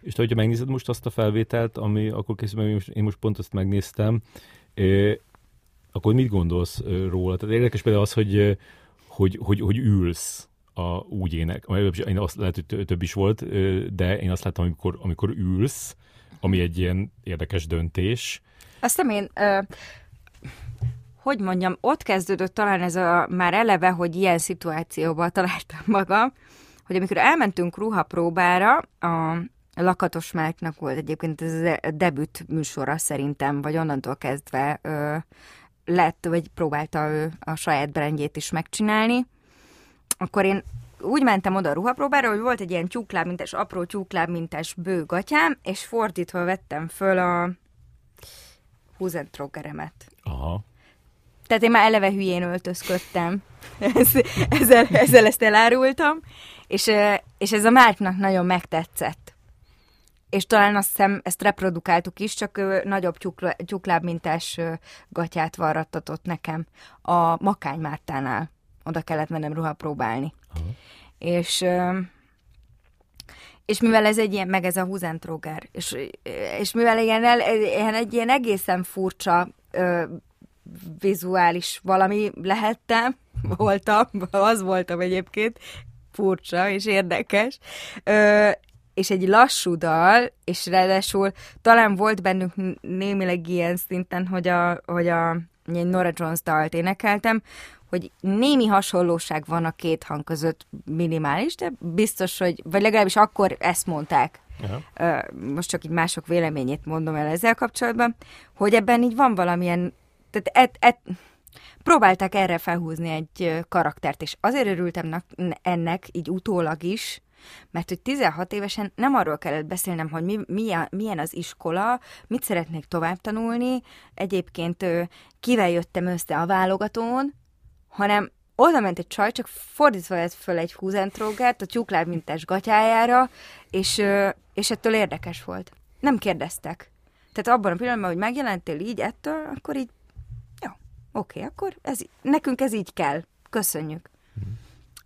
És te, hogyha megnézed most azt a felvételt, ami akkor készül, én most pont azt megnéztem, akkor mit gondolsz róla? Tehát érdekes például az, hogy ülsz úgy ének. Én azt lehet, hogy több is volt, de én azt láttam, amikor ülsz, ami egy ilyen érdekes döntés. Azt én... Hogy mondjam, ott kezdődött talán ez már eleve, hogy ilyen szituációban találtam magam, hogy amikor elmentünk ruhapróbára, a Lakatos Márknak volt egyébként ez a debüt műsora szerintem, vagy onnantól kezdve lett, vagy próbálta ő a saját brandjét is megcsinálni, akkor én úgy mentem oda a ruhapróbára, hogy volt egy ilyen tyúklábmintás, apró tyúklábmintás bőgatyám, és fordítva vettem föl a Huzentrogeremet. Aha. Tehát én már eleve hülyén öltözködtem, ezzel ezt elárultam, és ez a Márknak nagyon megtetszett. És talán azt hiszem, ezt reprodukáltuk is, csak nagyobb tyúklábmintás gatyát varrattatott nekem a Makány Mártánál. Oda kellett mennem ruhapróbálni. Uh-huh. És mivel ez egy ilyen, meg ez a Huzentroger, és mivel egy ilyen egészen furcsa... vizuális valami voltam egyébként, furcsa és érdekes, és egy lassú dal, és ráadásul talán volt bennünk némileg ilyen szinten, hogy a Norah Jones dalt énekeltem, hogy némi hasonlóság van a két hang között, minimális, de biztos, hogy, vagy legalábbis akkor ezt mondták. Aha. Most csak így mások véleményét mondom el ezzel kapcsolatban, hogy ebben így van valamilyen. Tehát próbálták erre felhúzni egy karaktert, és azért örültem ennek így utólag is, mert hogy 16 évesen nem arról kellett beszélnem, hogy milyen az iskola, mit szeretnék tovább tanulni, egyébként kivel jöttem össze a válogatón, hanem oda ment egy csaj, csak fordítva vett föl egy Huzentrogert a tyúklábmintás gatyájára, és ettől érdekes volt. Nem kérdeztek. Tehát abban a pillanatban, hogy megjelentél így ettől, akkor így oké, akkor nekünk ez így kell. Köszönjük.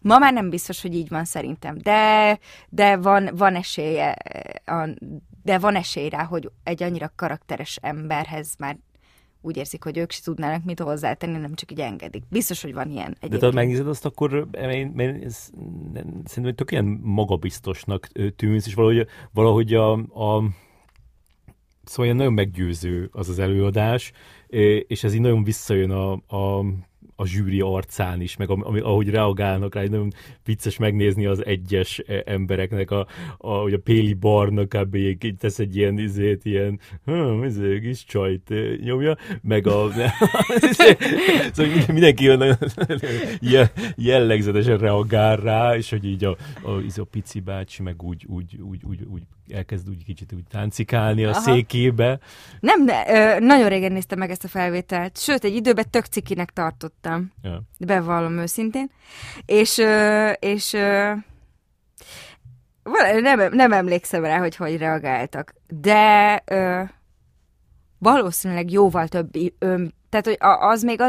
Ma már nem biztos, hogy így van szerintem, de van esély rá, hogy egy annyira karakteres emberhez már úgy érzik, hogy ők se tudnának mit hozzátenni, nem csak így engedik. Biztos, hogy van ilyen egyébként. De ha megnézed azt, akkor szerintem tök ilyen magabiztosnak tűnsz, és valahogy szóval ilyen nagyon meggyőző az előadás, és ez így nagyon visszajön a zsűri arcán is, meg ahogy reagálnak rá, hogy nagyon vicces megnézni az egyes embereknek, hogy a Péli Barna kb. Tesz egy ilyen izét, ilyen kis csajt nyomja, meg a... szóval mindenki olyan jellegzetesen reagál rá, és hogy így a Pici bácsi meg úgy elkezd úgy kicsit úgy táncikálni a Aha. székébe. Nem, de nagyon régen néztem meg ezt a felvételt. Sőt, egy időben tök cikinek tartottam. Yeah. Bevallom őszintén. És nem emlékszem rá, hogy reagáltak. De valószínűleg jóval több... Tehát, hogy az még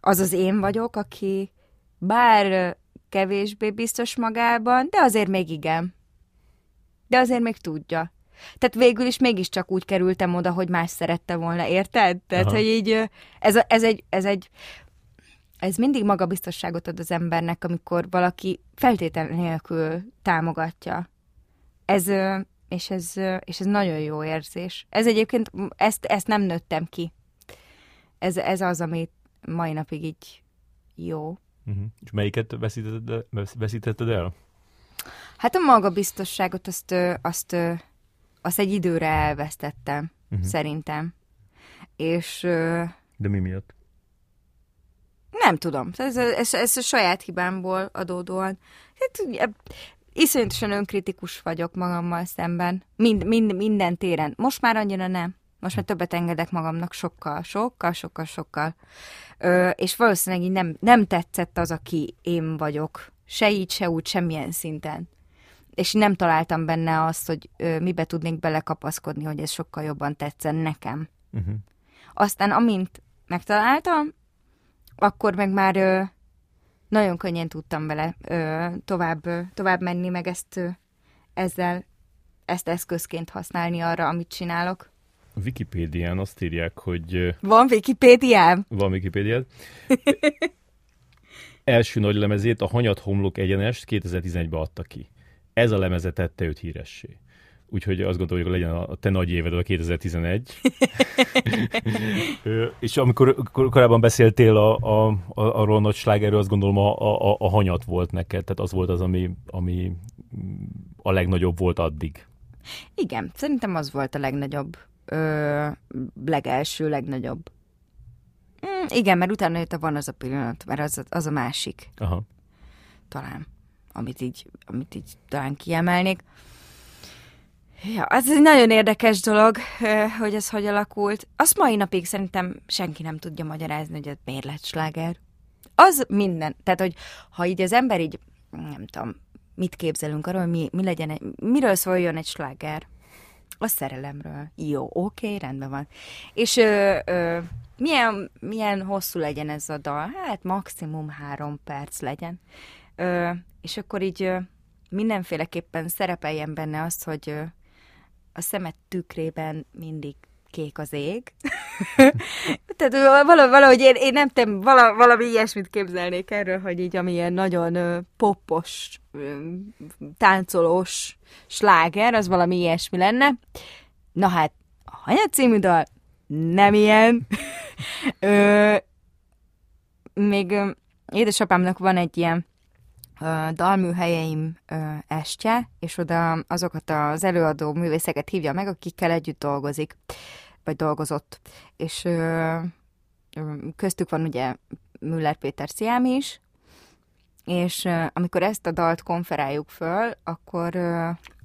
az én vagyok, aki bár kevésbé biztos magában, de azért még igen. De azért még tudja. Tehát végül is mégiscsak úgy kerültem oda, hogy más szerette volna, érted? Tehát, hogy így, ez egy ez mindig magabiztosságot ad az embernek, amikor valaki feltétel nélkül támogatja. Ez nagyon jó érzés. Ez egyébként, ezt nem nőttem ki. Ez az, ami mai napig így jó. Uh-huh. És melyiket veszítetted el? Hát a magabiztosságot, azt egy időre elvesztettem, szerintem. És... De mi miatt? Nem tudom. Ez a saját hibámból adódóan. Hát, iszonyatosan önkritikus vagyok magammal szemben. Minden téren. Most már annyira nem. Most már többet engedek magamnak sokkal. És valószínűleg így nem tetszett az, aki én vagyok. Se így, se úgy, semmilyen szinten. És nem találtam benne azt, hogy mibe tudnék belekapaszkodni, hogy ez sokkal jobban tetszen nekem. Uh-huh. Aztán amint megtaláltam, akkor meg már nagyon könnyen tudtam vele tovább menni, meg ezt eszközként használni arra, amit csinálok. A Wikipédián azt írják, hogy... Van Wikipédiám? Van Wikipédiád. Első nagy lemezét, a Hanyat Homlok Egyenest 2011-ben adta ki. Ez a lemeze tette őt híressé. Úgyhogy azt gondolom, hogy legyen a te nagy éved, a 2011. És amikor korábban beszéltél arról a nagy slágerről, azt gondolom a Hanyat volt neked. Tehát az volt az, ami a legnagyobb volt addig. Igen, szerintem az volt a legnagyobb. Legelső, legnagyobb. Igen, mert utána jött Van az a pillanat, mert az a másik. Aha. Talán, amit így talán kiemelnék. Ja, az egy nagyon érdekes dolog, hogy ez hogy alakult. Azt mai napig szerintem senki nem tudja magyarázni, hogy ez miért lett sláger. Az minden. Tehát, hogy ha így az ember így, nem tudom, mit képzelünk arról, mi legyen, miről szóljon egy sláger? A szerelemről. Jó, oké, rendben van. És milyen hosszú legyen ez a dal? Hát maximum 3 perc legyen. És akkor így mindenféleképpen szerepeljen benne az, hogy a szemed tükrében mindig kék az ég. Tehát valahogy én nem tudom, valami ilyesmit képzelnék erről, hogy így amilyen nagyon poppos, táncolós sláger, az valami ilyesmi lenne. Na hát, a Hanyat című dal nem ilyen. Még édesapámnak van egy ilyen dalműhelyeim estje, és oda azokat az előadó művészeket hívja meg, akikkel együtt dolgozik, vagy dolgozott. És köztük van ugye Müller Péter Sziámi is, és amikor ezt a dalt konferáljuk föl, akkor...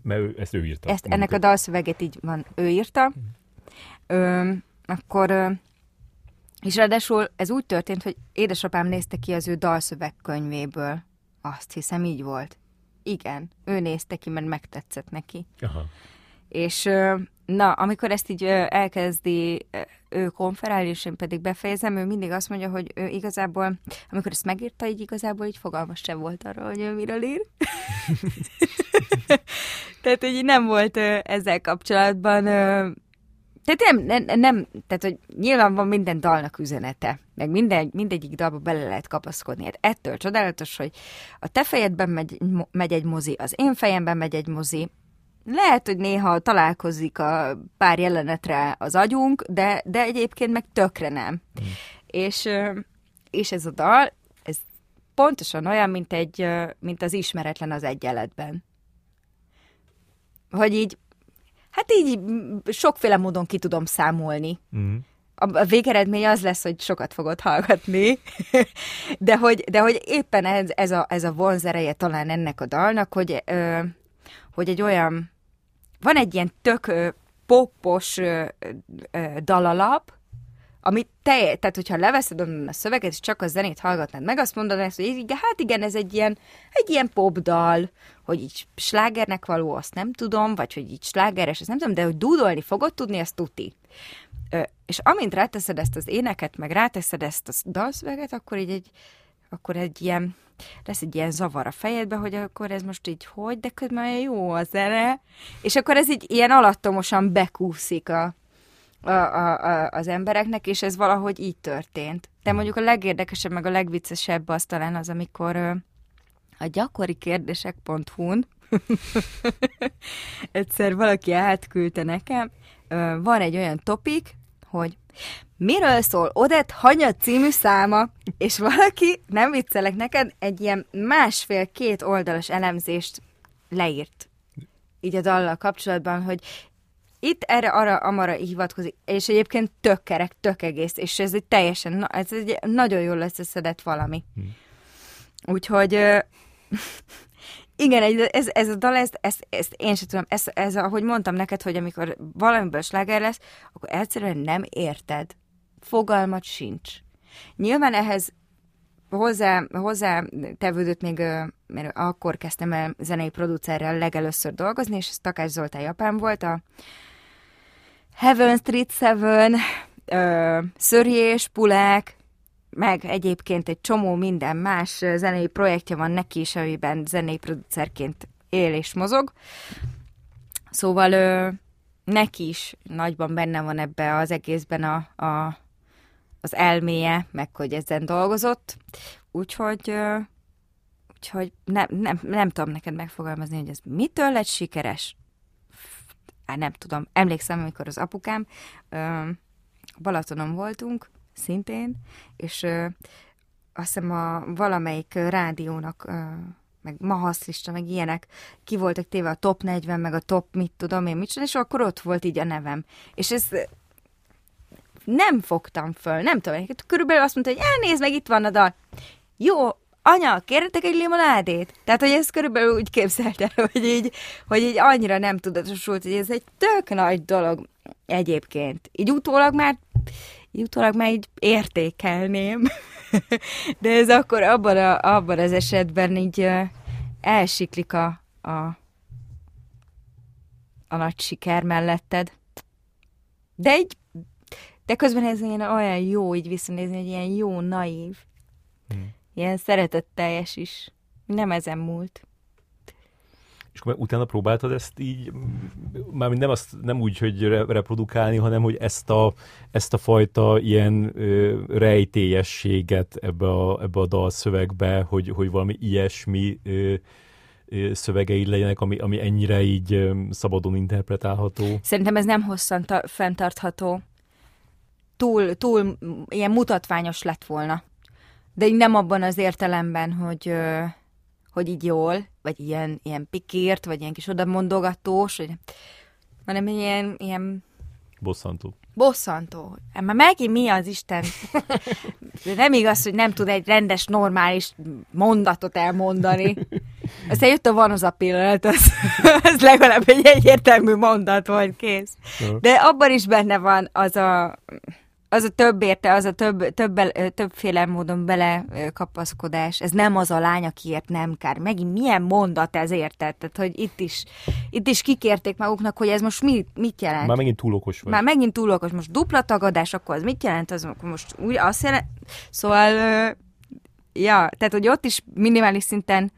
Mert ezt ő írta. Ennek a dalszövegét így van, ő írta. És ráadásul ez úgy történt, hogy édesapám nézte ki az ő dalszövegkönyvéből. Azt hiszem, így volt. Igen, ő nézte ki, mert megtetszett neki. Aha. És na, amikor ezt így elkezdi ő konferálni, és én pedig befejezem, ő mindig azt mondja, hogy ő igazából, amikor ezt megírta, így igazából így fogalmas sem volt arról, hogy ő miről ír. Tehát, hogy nem volt ezzel kapcsolatban... Tehát nem, tehát hogy nyilván van minden dalnak üzenete, meg mindegyik dalba bele lehet kapaszkodni. Hát ettől csodálatos, hogy a te fejedben megy egy mozi, az én fejemben megy egy mozi. Lehet, hogy néha találkozik a pár jelenetre az agyunk, de egyébként meg tökre nem. Mm. És ez a dal, ez pontosan olyan, mint az Ismeretlen az egyenletben. Hogy így, hát így sokféle módon ki tudom számolni. Mm. A végeredmény az lesz, hogy sokat fogod hallgatni, de hogy éppen ez a vonzereje talán ennek a dalnak, hogy egy olyan, van egy ilyen tök poppos dalalap, amit tehát hogyha leveszed onnan a szöveget, és csak a zenét hallgatnád meg, azt mondod ezt, hogy hát igen, ez egy ilyen popdal, hogy így slágernek való, azt nem tudom, vagy hogy így slágeres, azt nem tudom, de hogy dúdolni fogod tudni, azt tuti. És amint ráteszed ezt az éneket, meg ráteszed ezt a dalszöveget, akkor így akkor egy ilyen, lesz egy ilyen zavar a fejedbe, hogy akkor ez most így hogy, de közben olyan jó a zene, és akkor ez így ilyen alattomosan bekúszik az embereknek, és ez valahogy így történt. De mondjuk a legérdekesebb, meg a legviccesebb az talán az, amikor a gyakorikérdések.hu-n egyszer valaki átküldte nekem, van egy olyan topik, hogy miről szól Odett Hanyat című száma, és valaki, nem viccelek neked, egy ilyen 1,5-2 oldalas elemzést leírt. Így a dallal kapcsolatban, hogy itt erre, arra, amara hivatkozik, és egyébként tök kerek, tök egész, és ez egy teljesen, ez egy nagyon jól összeszedett valami. Úgyhogy igen, ez a dal, ezt én sem tudom, ez ahogy mondtam neked, hogy amikor valamiből sláger lesz, akkor egyszerűen nem érted. Fogalmat sincs. Nyilván ehhez hozzá tevődött még, mert akkor kezdtem el zenei producerrel legelőször dolgozni, és ez Takács Zoltán Japán volt, a Heaven Street 7, Szörjés, Pulák, meg egyébként egy csomó minden más zenei projektje van neki is, amiben zenei producerként él és mozog. Szóval neki is nagyban benne van ebbe az egészben az elméje, meg hogy ezen dolgozott. Úgyhogy nem tudom neked megfogalmazni, hogy ez mitől lett sikeres. Hát nem tudom. Emlékszem, amikor az apukám Balatonon voltunk, szintén, és azt hiszem valamelyik rádiónak, meg Mahaszlista, meg ilyenek, ki voltak téve a top 40, meg a top mit tudom én, és akkor ott volt így a nevem. És ez nem fogtam föl, nem tudom, körülbelül azt mondta, hogy nézd meg, itt van a dal. Jó, anya, kérhetek egy limonádét? Tehát, hogy ez körülbelül úgy képzelt el, hogy így annyira nem tudatosult, hogy ez egy tök nagy dolog egyébként. Így utólag már így értékelném, de ez akkor abban az esetben így elsiklik a nagy siker melletted. De közben ez olyan jó így visszanézni, hogy ilyen jó, naív, ilyen szeretetteljes is. Nem ezen múlt. És akkor utána próbáltad ezt így, mármint nem úgy, hogy reprodukálni, hanem hogy ezt a fajta ilyen rejtélyességet ebbe a dalszövegbe, hogy valami ilyesmi szövegei legyenek, ami ennyire így szabadon interpretálható. Szerintem ez nem hosszan fenntartható. Túl ilyen mutatványos lett volna. De nem abban az értelemben, hogy így jól, vagy ilyen pikírt, vagy ilyen kis odamondogatós, vagy, hanem ilyen... Bosszantó. Már megint mi az Isten? Nem igaz, hogy nem tud egy rendes, normális mondatot elmondani. Aztán jött van az a pillanat, az legalább egy egyértelmű mondat volt, kész. De abban is benne van az a több érte, az a többféle módon belekapaszkodás. Ez nem az a lány, akiért nem kár. Megint milyen mondat ez, érted? Tehát, hogy itt is kikérték maguknak, hogy ez most mit jelent. Már megint túl okos vagy. Most dupla tagadás, akkor az mit jelent? Az most úgy azt jelent... Szóval, tehát, hogy ott is minimális szinten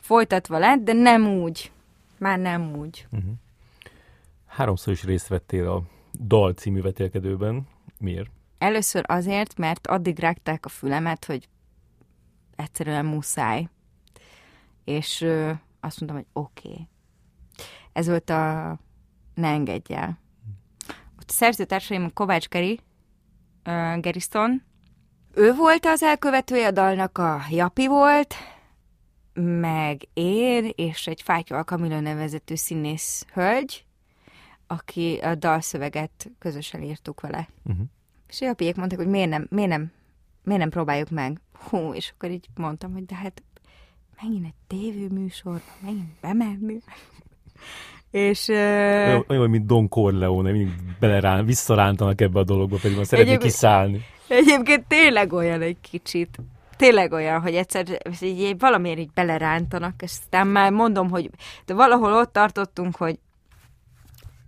folytatva lett, de nem úgy. Már nem úgy. Uh-huh. 3-szor is részt vettél a DAL című vetélkedőben. Miért? Először azért, mert addig rágták a fülemet, hogy egyszerűen muszáj. És azt mondtam, hogy oké. Ez volt a Ne engedj el. Ott a szerzőtársaim Kovács Geri, Gerison, ő volt az elkövetője a dalnak, a Japi volt, meg én, és egy Fátyol Kamilla nevezetű színész hölgy, aki a dalszöveget közösen írtuk vele. Uh-huh. És a Japiék mondták, hogy miért nem próbáljuk meg. Hú, és akkor így mondtam, hogy de hát megint egy tévéműsorban, megint bemenni. És... Olyan, mint Don Corleone, mindig visszarántanak ebbe a dologba, pedig már szeretnék kiszállni. Egyébként tényleg olyan egy kicsit. Tényleg olyan, hogy egyszer így valamiért így belerántanak, és aztán már mondom, hogy de valahol ott tartottunk, hogy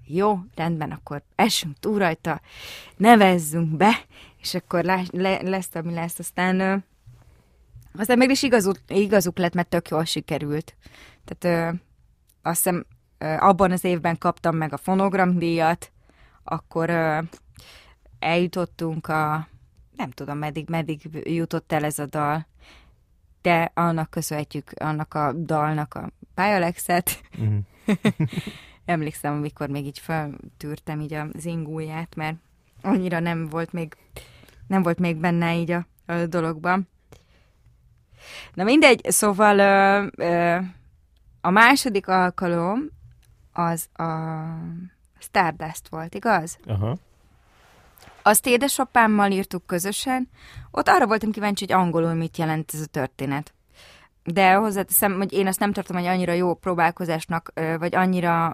jó, rendben, akkor essünk túl rajta, nevezzünk be, és akkor lesz, ami lesz. Aztán mégis igazuk lett, mert tök jól sikerült. Tehát azt hiszem, abban az évben kaptam meg a fonogramdíjat, akkor eljutottunk a nem tudom, meddig jutott el ez a dal, de annak köszönhetjük, annak a dalnak a Pályalexet. Mm. Emlékszem, amikor még így feltűrtem így a zingúját, mert annyira nem volt még benne így a dologban. Na mindegy, szóval a második alkalom az a Stardust volt, igaz? Aha. Azt édesapámmal írtuk közösen, ott arra voltam kíváncsi, hogy angolul mit jelent ez a történet. De hozzáteszem, hogy én azt nem tartom, hogy annyira jó próbálkozásnak, vagy annyira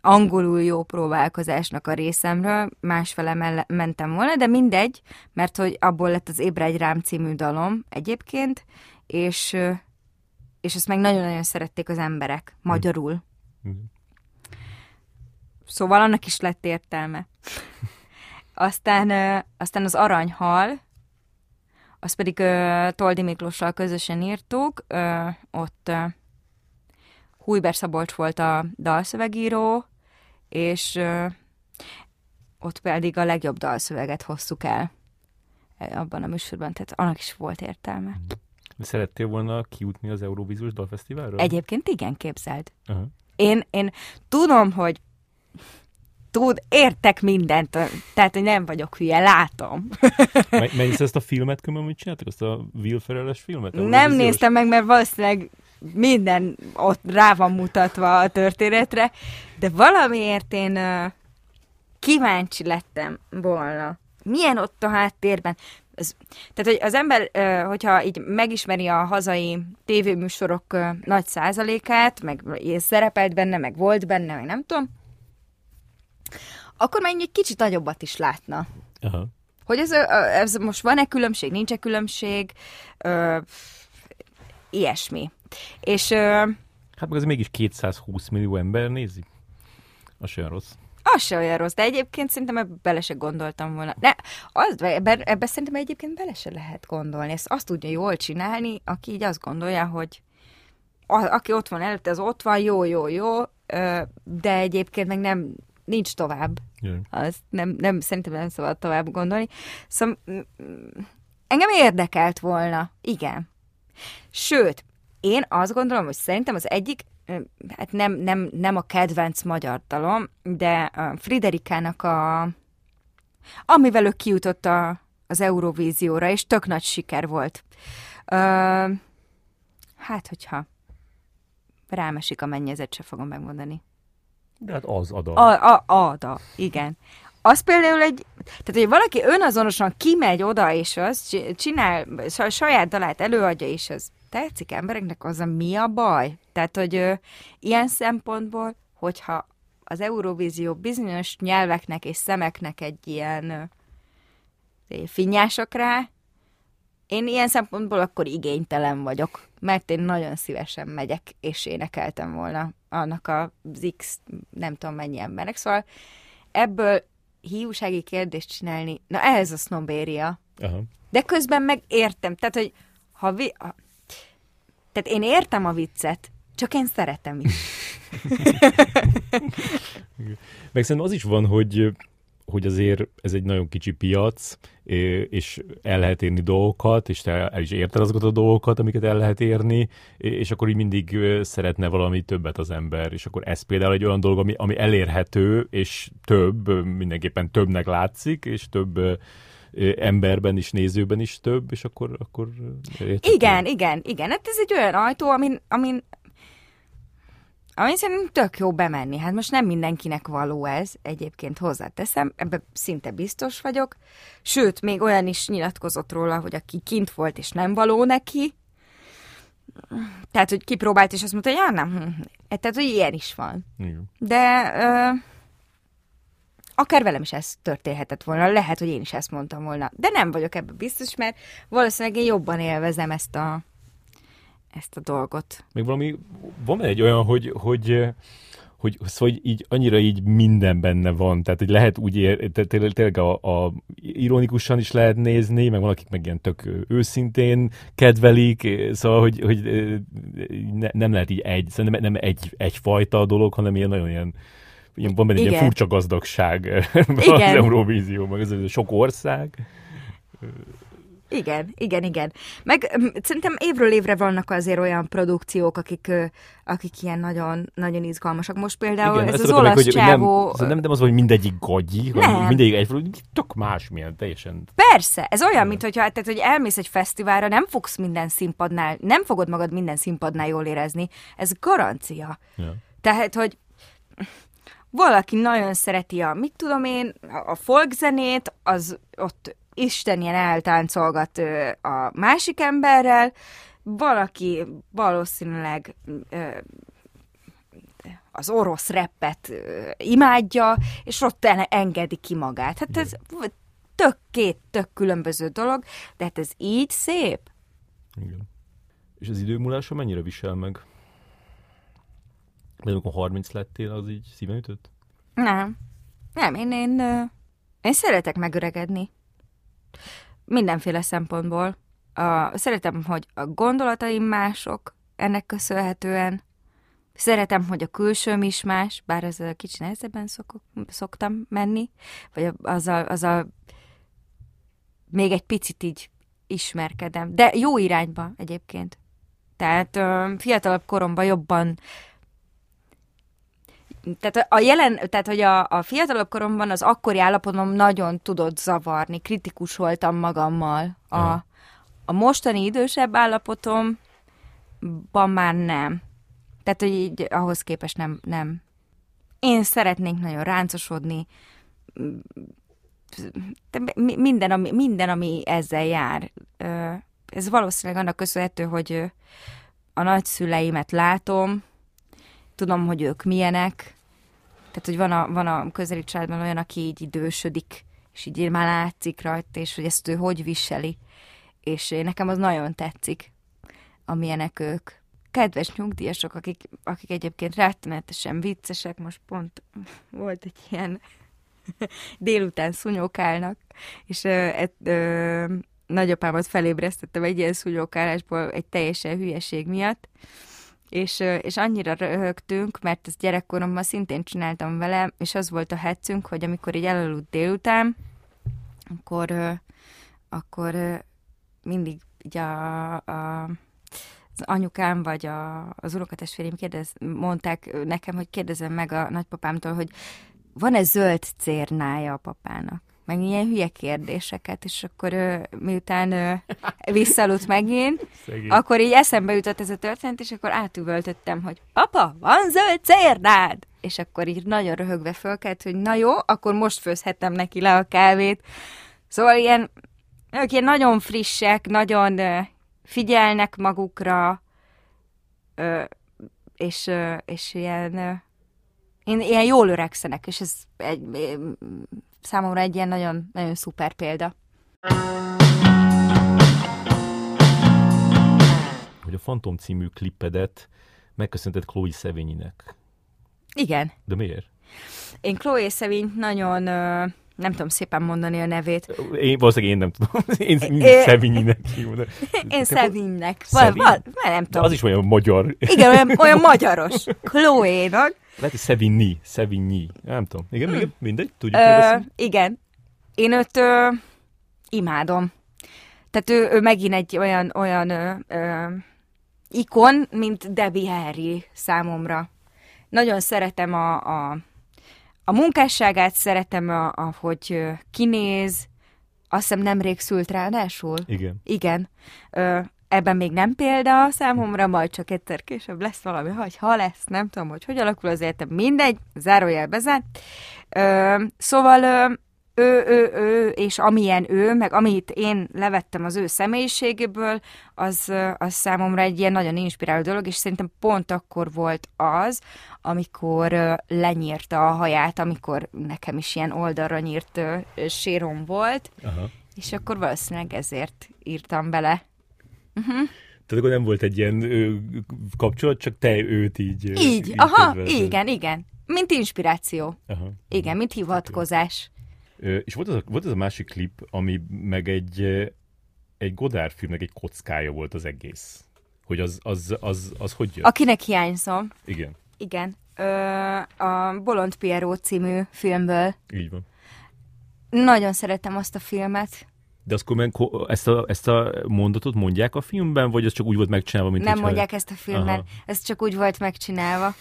angolul jó próbálkozásnak a részemről, másfele mentem volna, de mindegy, mert hogy abból lett az Ébredj rám című dalom egyébként, és ezt meg nagyon-nagyon szerették az emberek, magyarul. Mm. Szóval annak is lett értelme. Aztán az Aranyhal, azt pedig Toldi Miklóssal közösen írtuk, ott Hújber Szabolcs volt a dalszövegíró, és ott pedig a legjobb dalszöveget hoztuk el abban a műsorban, tehát annak is volt értelme. Szerettél volna kijutni az Eurovíziós Dalfesztiválra? Egyébként igen, képzeld. Uh-huh. Én tudom, hogy értek mindent, tehát hogy nem vagyok hülye, látom. Megnézted ezt a filmet, amit csináltak? Azt a Will Ferrell-es filmet? Nem néztem meg, mert valószínűleg minden ott rá van mutatva a történetre, de valamiért én kíváncsi lettem volna. Milyen ott a háttérben? Tehát, hogy az ember, hogyha így megismeri a hazai tévéműsorok nagy százalékát, meg szerepelt benne, meg volt benne, meg nem tudom, akkor már egy kicsit nagyobbat is látna. Aha. Hogy ez most van-e különbség, nincs-e különbség, ilyesmi. És, hát meg az mégis 220 millió ember nézi. Az olyan rossz. Az se olyan rossz, de egyébként szerintem bele se gondoltam volna. Ebben szerintem egyébként bele se lehet gondolni. Ezt azt tudja jól csinálni, aki így azt gondolja, hogy aki ott van előtte, az ott van, jó, de egyébként meg nem... Nincs tovább. Azt nem, szerintem nem szabad tovább gondolni. Szóval engem érdekelt volna. Igen. Sőt, én azt gondolom, hogy szerintem az egyik, hát nem a kedvenc magyar dalom, de Friderikának amivel ő kijutott az Eurovízióra, és tök nagy siker volt. Hát, hogyha rámesik a mennyezet, se fogom megmondani. De hát az a dal. A dal, igen. Az például tehát, hogy valaki önazonosan kimegy oda, és az csinál, saját dalát előadja, és az tetszik embereknek, az a mi a baj? Tehát, hogy ilyen szempontból, hogyha az Eurovízió bizonyos nyelveknek és szemeknek egy ilyen finnyások rá, én ilyen szempontból akkor igénytelen vagyok, mert én nagyon szívesen megyek, és énekeltem volna annak az X, nem tudom mennyi embernek. Szóval ebből hiúsági kérdést csinálni, na ehhez a sznobéria. Aha. De közben meg értem. Tehát, hogy tehát én értem a viccet, csak én szeretem is. Meg szerintem az is van, hogy azért ez egy nagyon kicsi piac, és el lehet érni dolgokat, és te el is érted azokat a dolgokat, amiket el lehet érni, és akkor így mindig szeretne valami többet az ember, és akkor ez például egy olyan dolog, ami elérhető, és több, mindenképpen többnek látszik, és több emberben is, nézőben is több, és akkor igen, hát ez egy olyan ajtó, amin szerintem tök jó bemenni. Hát most nem mindenkinek való ez, egyébként hozzáteszem, ebben szinte biztos vagyok. Sőt, még olyan is nyilatkozott róla, hogy aki kint volt és nem való neki. Tehát, hogy kipróbált és azt mondta, hogy nem. Tehát, hogy ilyen is van. Igen. De akár velem is ez történhetett volna. Lehet, hogy én is ezt mondtam volna. De nem vagyok ebben biztos, mert valószínűleg én jobban élvezem ezt a dolgot. Még valami, van egy olyan, hogy így annyira így minden benne van, tehát hogy lehet úgy tényleg ironikusan is lehet nézni, meg valakik meg ilyen tök őszintén kedvelik, szóval, hogy nem lehet így szerintem nem egyfajta a dolog, hanem ilyen nagyon ilyen van benne egy ilyen furcsa gazdagság az Eurovízióban, ez sok ország. Igen. Meg szerintem évről évre vannak azért olyan produkciók, akik ilyen nagyon, nagyon izgalmasak. Most például igen, ez az olasz meg, csávó... Nem az, hogy mindegyik gagyi, hanem mindegyik egyfajta, tök másmilyen, teljesen... Persze, ez olyan, mintha elmész egy fesztiválra, nem fogod magad minden színpadnál jól érezni. Ez garancia. Ja. Tehát, hogy... Valaki nagyon szereti a folkzenét, az ott istenien eltáncolgat a másik emberrel, valaki valószínűleg az orosz rappet imádja, és ott engedi ki magát. Hát ez két tök különböző dolog, de hát ez így szép. Igen. És az idő múlása mennyire visel meg? De amikor 30 lettél, az így szíven ütött? Nem, én szeretek megöregedni. Mindenféle szempontból. Szeretem, hogy a gondolataim mások ennek köszönhetően. Szeretem, hogy a külsőm is más, bár ezzel kicsit nehezebben szoktam menni, vagy azzal még egy picit így ismerkedem. De jó irányba egyébként. Tehát fiatalabb koromban jobban... Tehát, hogy a fiatalabb koromban az akkori állapotom nagyon tudott zavarni, kritikus voltam magammal. A mostani idősebb állapotomban már nem. Tehát, hogy így ahhoz képest nem. Én szeretnék nagyon ráncosodni. Minden, ami ezzel jár. Ez valószínűleg annak köszönhető, hogy a nagyszüleimet látom, tudom, hogy ők milyenek. Tehát, hogy van a közeli családban olyan, aki így idősödik, és így már látszik rajta, és hogy ezt ő hogy viseli. És nekem az nagyon tetszik, amilyenek ők. Kedves nyugdíjasok, akik egyébként rettenetesen viccesek, most pont volt egy ilyen délután szunyókálnak, és nagyapámat felébresztettem egy ilyen szunyókálásból egy teljesen hülyeség miatt, és annyira röhögtünk, mert ezt gyerekkoromban szintén csináltam vele, és az volt a heccünk, hogy amikor így elaludt délután, akkor mindig így az anyukám vagy az unokatestvérem mondták nekem, hogy kérdezem meg a nagypapámtól, hogy van-e zöld cérnája a papának? Meg ilyen hülye kérdéseket, és akkor miután visszaludt megint, akkor így eszembe jutott ez a történet, és akkor átüvöltöttem, hogy papa, van zöld cérnád! És akkor így nagyon röhögve fölkelt, hogy na jó, akkor most főzhetem neki le a kávét. Szóval ők ilyen nagyon frissek, nagyon figyelnek magukra, és ilyen jól öregszenek, és ez számomra egy ilyen nagyon, nagyon szuper példa. Hogy a Fantom című klippedet megköszönted Chloe Sevignynek. Igen. De miért? Én Chloe Sevignyt nagyon, nem tudom szépen mondani a nevét. Valószínűleg én nem tudom. Én Sevignynek hívom. Én Sevignynek. Nem tudom. Az is olyan magyar. Igen, olyan magyaros. Chloe-nak. Lehet, hogy Sevigny. Nem tudom. Igen, mindegy. Tudjuk meg. Igen. Én őt imádom. Tehát ő megint egy olyan ikon, mint Debbie Harry számomra. Nagyon szeretem a munkásságát, szeretem, ahogy kinéz. Azt hiszem nemrég szült ráadásul. Igen. Ebben még nem példa számomra, majd csak egyszer később lesz valami, ha lesz, nem tudom, hogy alakul az életem, mindegy, zárójel bezár. Szóval ő, és amilyen ő, meg amit én levettem az ő személyiségéből, az számomra egy ilyen nagyon inspiráló dolog, és szerintem pont akkor volt az, amikor lenyírta a haját, amikor nekem is ilyen oldalra nyírt sérom volt, és akkor valószínűleg ezért írtam bele. Uh-huh. Tehát akkor nem volt egy ilyen kapcsolat, csak te őt így... Így aha, tervezed. Igen. Mint inspiráció. Aha. Igen, mint hivatkozás. És volt az a másik klip, ami meg egy Godard filmnek egy kockája volt az egész. Hogy az hogy jött? Akinek hiányzom. Igen. A Bolond Pierrot című filmből. Így van. Nagyon szerettem azt a filmet. De azt ezt a mondatot mondják a filmben, vagy ez csak úgy volt megcsinálva, mint... Nem mondják ezt a filmben, ez csak úgy volt megcsinálva.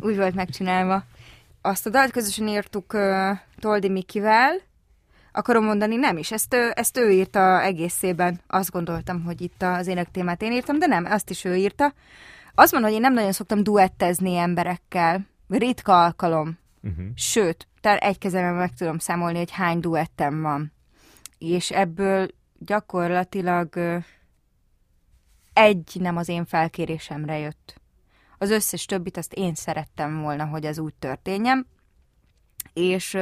Úgy volt megcsinálva. Azt a dalt közösen írtuk Toldi Mikivel. Akarom mondani, nem is. Ezt ő írta egészében. Azt gondoltam, hogy itt az ének témát én írtam, de nem, azt is ő írta. Azt mondom, hogy én nem nagyon szoktam duettezni emberekkel. Ritka alkalom. Uh-huh. Sőt, tehát egy kezemben meg tudom számolni, hogy hány duettem van. És ebből gyakorlatilag egy nem az én felkérésemre jött. Az összes többit azt én szerettem volna, hogy ez úgy történjen. És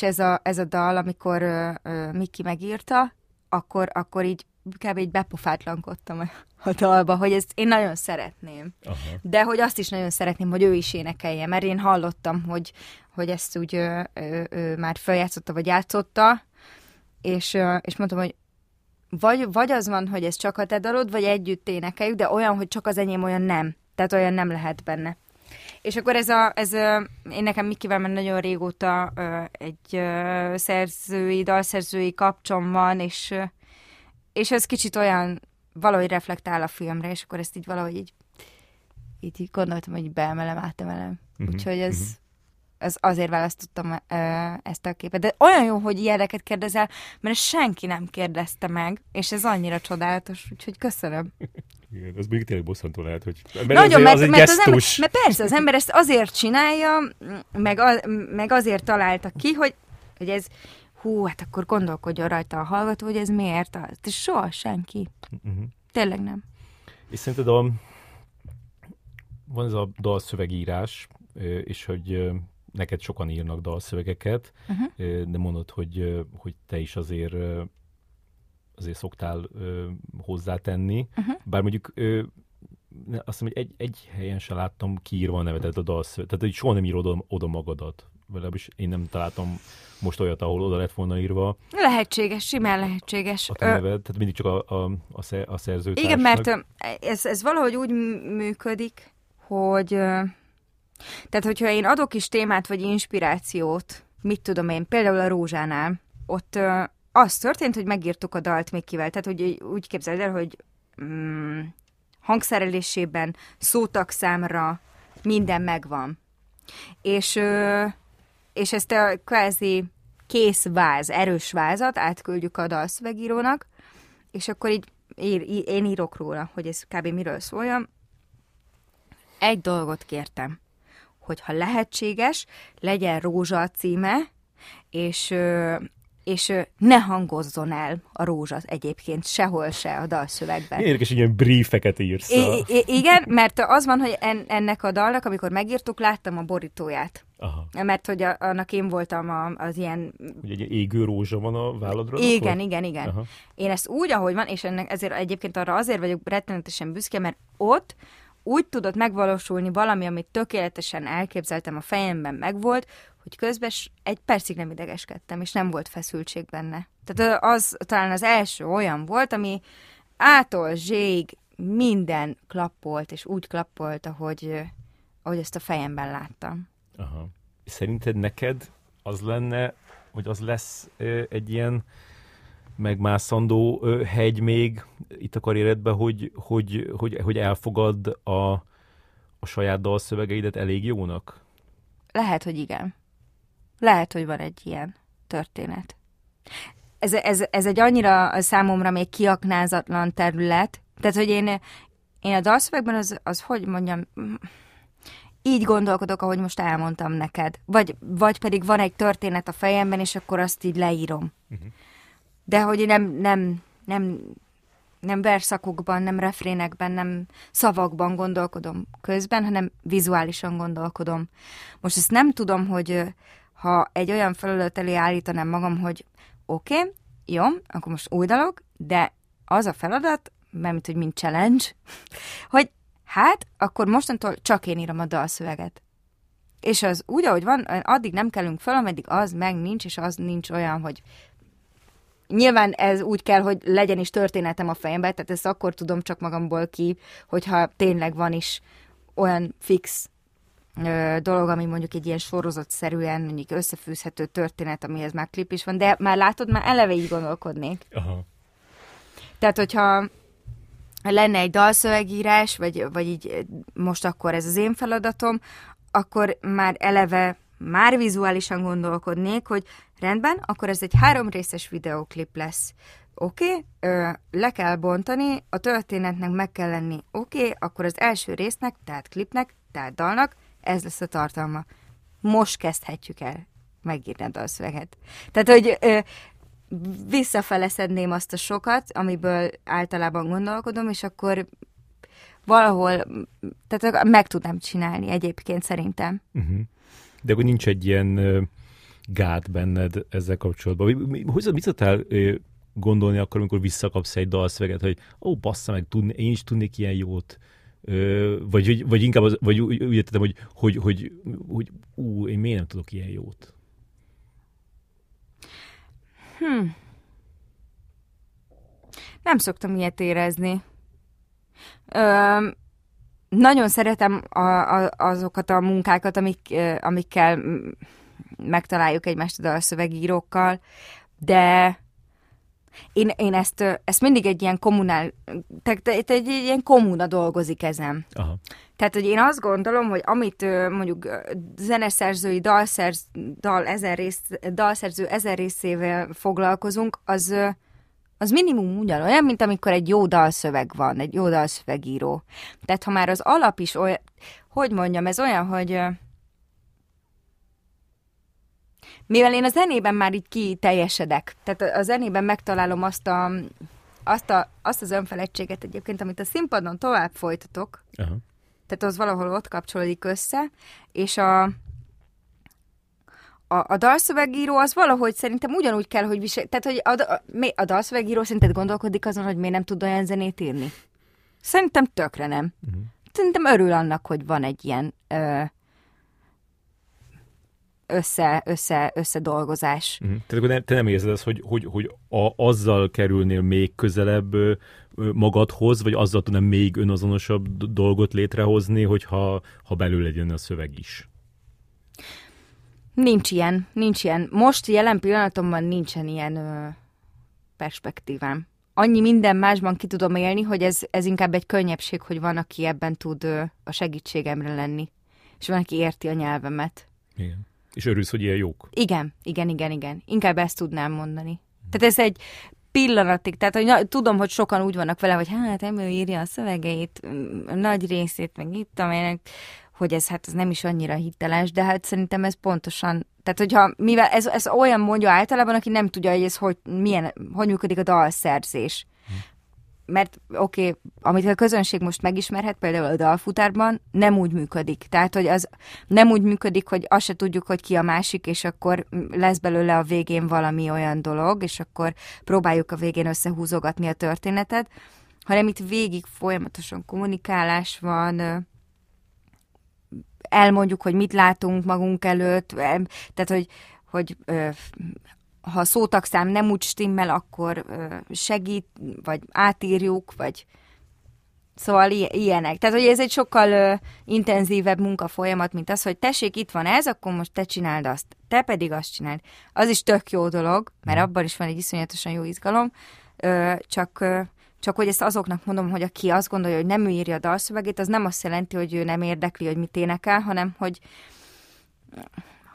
ez a dal, amikor Miki megírta, akkor így kb. Így bepofátlankodtam a dalba, hogy ezt én nagyon szeretném. Aha. De hogy azt is nagyon szeretném, hogy ő is énekelje, mert én hallottam, hogy ezt úgy már feljátszotta, vagy játszotta, és mondtam, hogy vagy az van, hogy ez csak a te dalod, vagy együtt énekeljük, de olyan, hogy csak az enyém, olyan nem. Tehát olyan nem lehet benne. És akkor én nekem Mikivel már nagyon régóta egy dalszerzői kapcsom van, és ez kicsit olyan, valahogy reflektál a filmre, és akkor ezt így valahogy így gondoltam, hogy beemelem, átemelem. Uh-huh. Úgyhogy ez azért választottam ezt a képet. De olyan jó, hogy ilyeneket kérdezel, mert senki nem kérdezte meg, és ez annyira csodálatos, úgyhogy köszönöm. Igen, az még tényleg bosszantó lehet, hogy... Mert persze, az ember ezt azért csinálja, meg azért találta ki, hogy ez... Hú, hát akkor gondolkodjon rajta a hallgató, hogy ez miért az. És soha senki. Uh-huh. Tényleg nem. És szerinted van ez a dalszövegírás, és hogy neked sokan írnak dalszövegeket, uh-huh. de mondod, hogy te is azért szoktál hozzátenni. Uh-huh. Bár mondjuk azt hiszem, hogy egy helyen se láttam kiírva a nevedet a dalszöveg. Tehát, hogy soha nem írod oda magadat. Legalábbis én nem találtam most olyat, ahol oda lett volna írva. Lehetséges, simán lehetséges. A te neved, tehát mindig csak a szerzőtársnak. Igen, mert ez valahogy úgy működik, hogy... Tehát, hogyha én adok is témát, vagy inspirációt, mit tudom én, például a Rózsánál, ott az történt, hogy megírtuk a dalt Mikivel. Tehát, hogy úgy képzeld el, hogy hangszerelésében, szótagszámra minden megvan. És ezt a kvázi kész váz, erős vázat átküldjük a dalszövegírónak, és akkor így én írok róla, hogy ez kb. Miről szóljon. Egy dolgot kértem, hogy ha lehetséges, legyen Rózsa a címe, és ne hangozzon el a rózsa egyébként sehol se a dalszövegben. Érdekes, ilyen briefeket írsz. Igen, mert az van, hogy ennek a dalnak, amikor megírtuk, láttam a borítóját. Aha. Mert hogy annak én voltam az ilyen... Ugye egy égő rózsa van a válladra? Igen. Aha. Én ezt úgy, ahogy van, és ezért egyébként arra azért vagyok rettenetesen büszke, mert ott úgy tudott megvalósulni valami, amit tökéletesen elképzeltem, a fejemben megvolt, hogy közben egy percig nem idegeskedtem, és nem volt feszültség benne. Tehát az talán az első olyan volt, ami A-tól Z-ig minden klappolt, és úgy klappolt, ahogy ezt a fejemben láttam. Aha. Szerinted neked az lenne, hogy az lesz egy ilyen megmászandó hegy még itt a karrieredben, hogy elfogad a saját dalszövegeidet elég jónak? Lehet, hogy igen. Lehet, hogy van egy ilyen történet. Ez egy annyira számomra még kiaknázatlan terület. Tehát, hogy én a dalszövegben az hogy mondjam, így gondolkodok, ahogy most elmondtam neked. Vagy pedig van egy történet a fejemben, és akkor azt így leírom. Uh-huh. De hogy nem verszakokban, nem refrénekben, nem szavakban gondolkodom közben, hanem vizuálisan gondolkodom. Most ezt nem tudom, hogy ha egy olyan feladat elé állítanám magam, hogy oké, jó, akkor most új dalok, de az a feladat, mert hogy mint challenge, hogy hát, akkor mostantól csak én írom a dalszöveget. És az úgy, ahogy van, addig nem kellünk fel, ameddig az meg nincs, és az nincs olyan, hogy... Nyilván ez úgy kell, hogy legyen is történetem a fejemben, tehát ezt akkor tudom csak magamból ki, hogyha tényleg van is olyan fix dolog, ami mondjuk egy ilyen sorozatszerűen mondjuk összefűzhető történet, amihez már klip is van, de már látod, már eleve így gondolkodnék. Aha. Tehát, hogyha lenne egy dalszövegírás, vagy így most akkor ez az én feladatom, akkor már eleve már vizuálisan gondolkodnék, hogy rendben, akkor ez egy 3 részes videóklip lesz. Oké, le kell bontani, a történetnek meg kell lenni. Oké, akkor az első résznek, tehát klipnek, tehát dalnak, ez lesz a tartalma. Most kezdhetjük el megírni a dalszöveget. Tehát, hogy visszafele szedném azt a sokat, amiből általában gondolkodom, és akkor valahol, tehát meg tudnám csinálni egyébként szerintem. Uh-huh. De akkor nincs egy ilyen gát benned ezzel kapcsolatban. Mit szoktál gondolni akkor, amikor visszakapsz egy dalszöveget, hogy bassza meg, én is tudnék ilyen jót. Vagy inkább úgy értettem, hogy én miért nem tudok ilyen jót? Nem szoktam ilyet érezni. Nagyon szeretem azokat a munkákat, amikkel megtaláljuk egymást a szövegírókkal, de én ezt mindig egy ilyen kommunál, tehát egy ilyen kommuna dolgozik ezen. Aha. Tehát, hogy én azt gondolom, hogy amit mondjuk zeneszerzői, dalszerző 1000 részével foglalkozunk, az minimum ugyanolyan, mint amikor egy jó dalszöveg van, egy jó dalszövegíró. Tehát, ha már az alap is olyan, hogy mondjam, ez olyan, hogy mivel én a zenében már így kiteljesedek, tehát a zenében megtalálom azt az önfeledtséget egyébként, amit a színpadon tovább folytatok, aha. Tehát az valahol ott kapcsolódik össze, és a dalszövegíró az valahogy szerintem ugyanúgy kell, hogy tehát, hogy a dalszövegíró szerinted gondolkodik azon, hogy miért nem tud olyan zenét írni? Szerintem tökre nem. Uh-huh. Szerintem örül annak, hogy van egy ilyen összedolgozás. Uh-huh. Tehát akkor te nem érzed azt, hogy azzal kerülnél még közelebb magadhoz, vagy azzal tudnál még önazonosabb dolgot létrehozni, hogyha belőle jön a szöveg is? Nincs ilyen. Most jelen pillanatomban nincsen ilyen perspektívám. Annyi minden másban ki tudom élni, hogy ez inkább egy könnyebbség, hogy van, aki ebben tud a segítségemre lenni. És van, aki érti a nyelvemet. Igen. És örülsz, hogy ilyen jók? Igen. Inkább ezt tudnám mondani. Tehát ez egy pillanatig, tehát hogy tudom, hogy sokan úgy vannak vele, hogy ember írja a szövegeit, a nagy részét, meg itt, amelynek hogy ez ez nem is annyira hiteles, de szerintem ez pontosan, tehát hogyha, mivel ez olyan mondja általában, aki nem tudja, hogy ez hogy működik a dalszerzés. Mert oké, amit a közönség most megismerhet, például a dalfutárban, nem úgy működik. Tehát, hogy az nem úgy működik, hogy azt se tudjuk, hogy ki a másik, és akkor lesz belőle a végén valami olyan dolog, és akkor próbáljuk a végén összehúzogatni a történetet, hanem itt végig folyamatosan kommunikálás van, elmondjuk, hogy mit látunk magunk előtt, tehát, hogy ha a szótagszám nem úgy stimmel, akkor segít, vagy átírjuk, vagy szóval ilyenek. Tehát, hogy ez egy sokkal intenzívebb munkafolyamat, mint az, hogy tessék, itt van ez, akkor most te csináld azt, te pedig azt csináld. Az is tök jó dolog, mert abban is van egy iszonyatosan jó izgalom, csak hogy ezt azoknak mondom, hogy aki azt gondolja, hogy nem ő írja a dalszövegét, az nem azt jelenti, hogy ő nem érdekli, hogy mit énekel,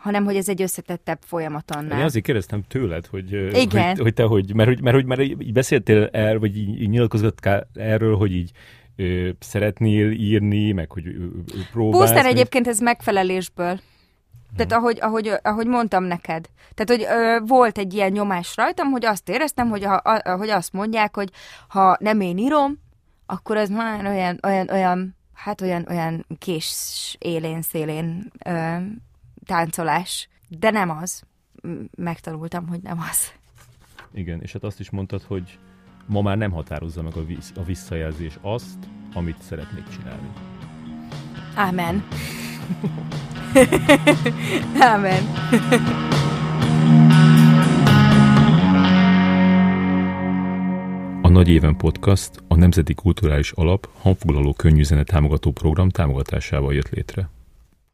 hanem hogy ez egy összetettebb folyamat annál. Én azért kérdeztem tőled, hogy te hogy, mert már így beszéltél erről, vagy így nyilatkozottál erről, hogy így szeretnél írni, meg hogy próbálsz. Pusztán meg... egyébként ez megfelelésből. Tehát ahogy mondtam neked. Tehát, hogy volt egy ilyen nyomás rajtam, hogy azt éreztem, hogy, hogy azt mondják, hogy ha nem én írom, akkor az már olyan kés élén-szélén táncolás. De nem az. Megtanultam, hogy nem az. Igen, és hát azt is mondtad, hogy ma már nem határozza meg a visszajelzés azt, amit szeretnék csinálni. Ámen. Ámen. A Nagy Éven Podcast a Nemzeti Kulturális Alap hangfoglaló könnyű zene támogató program támogatásával jött létre.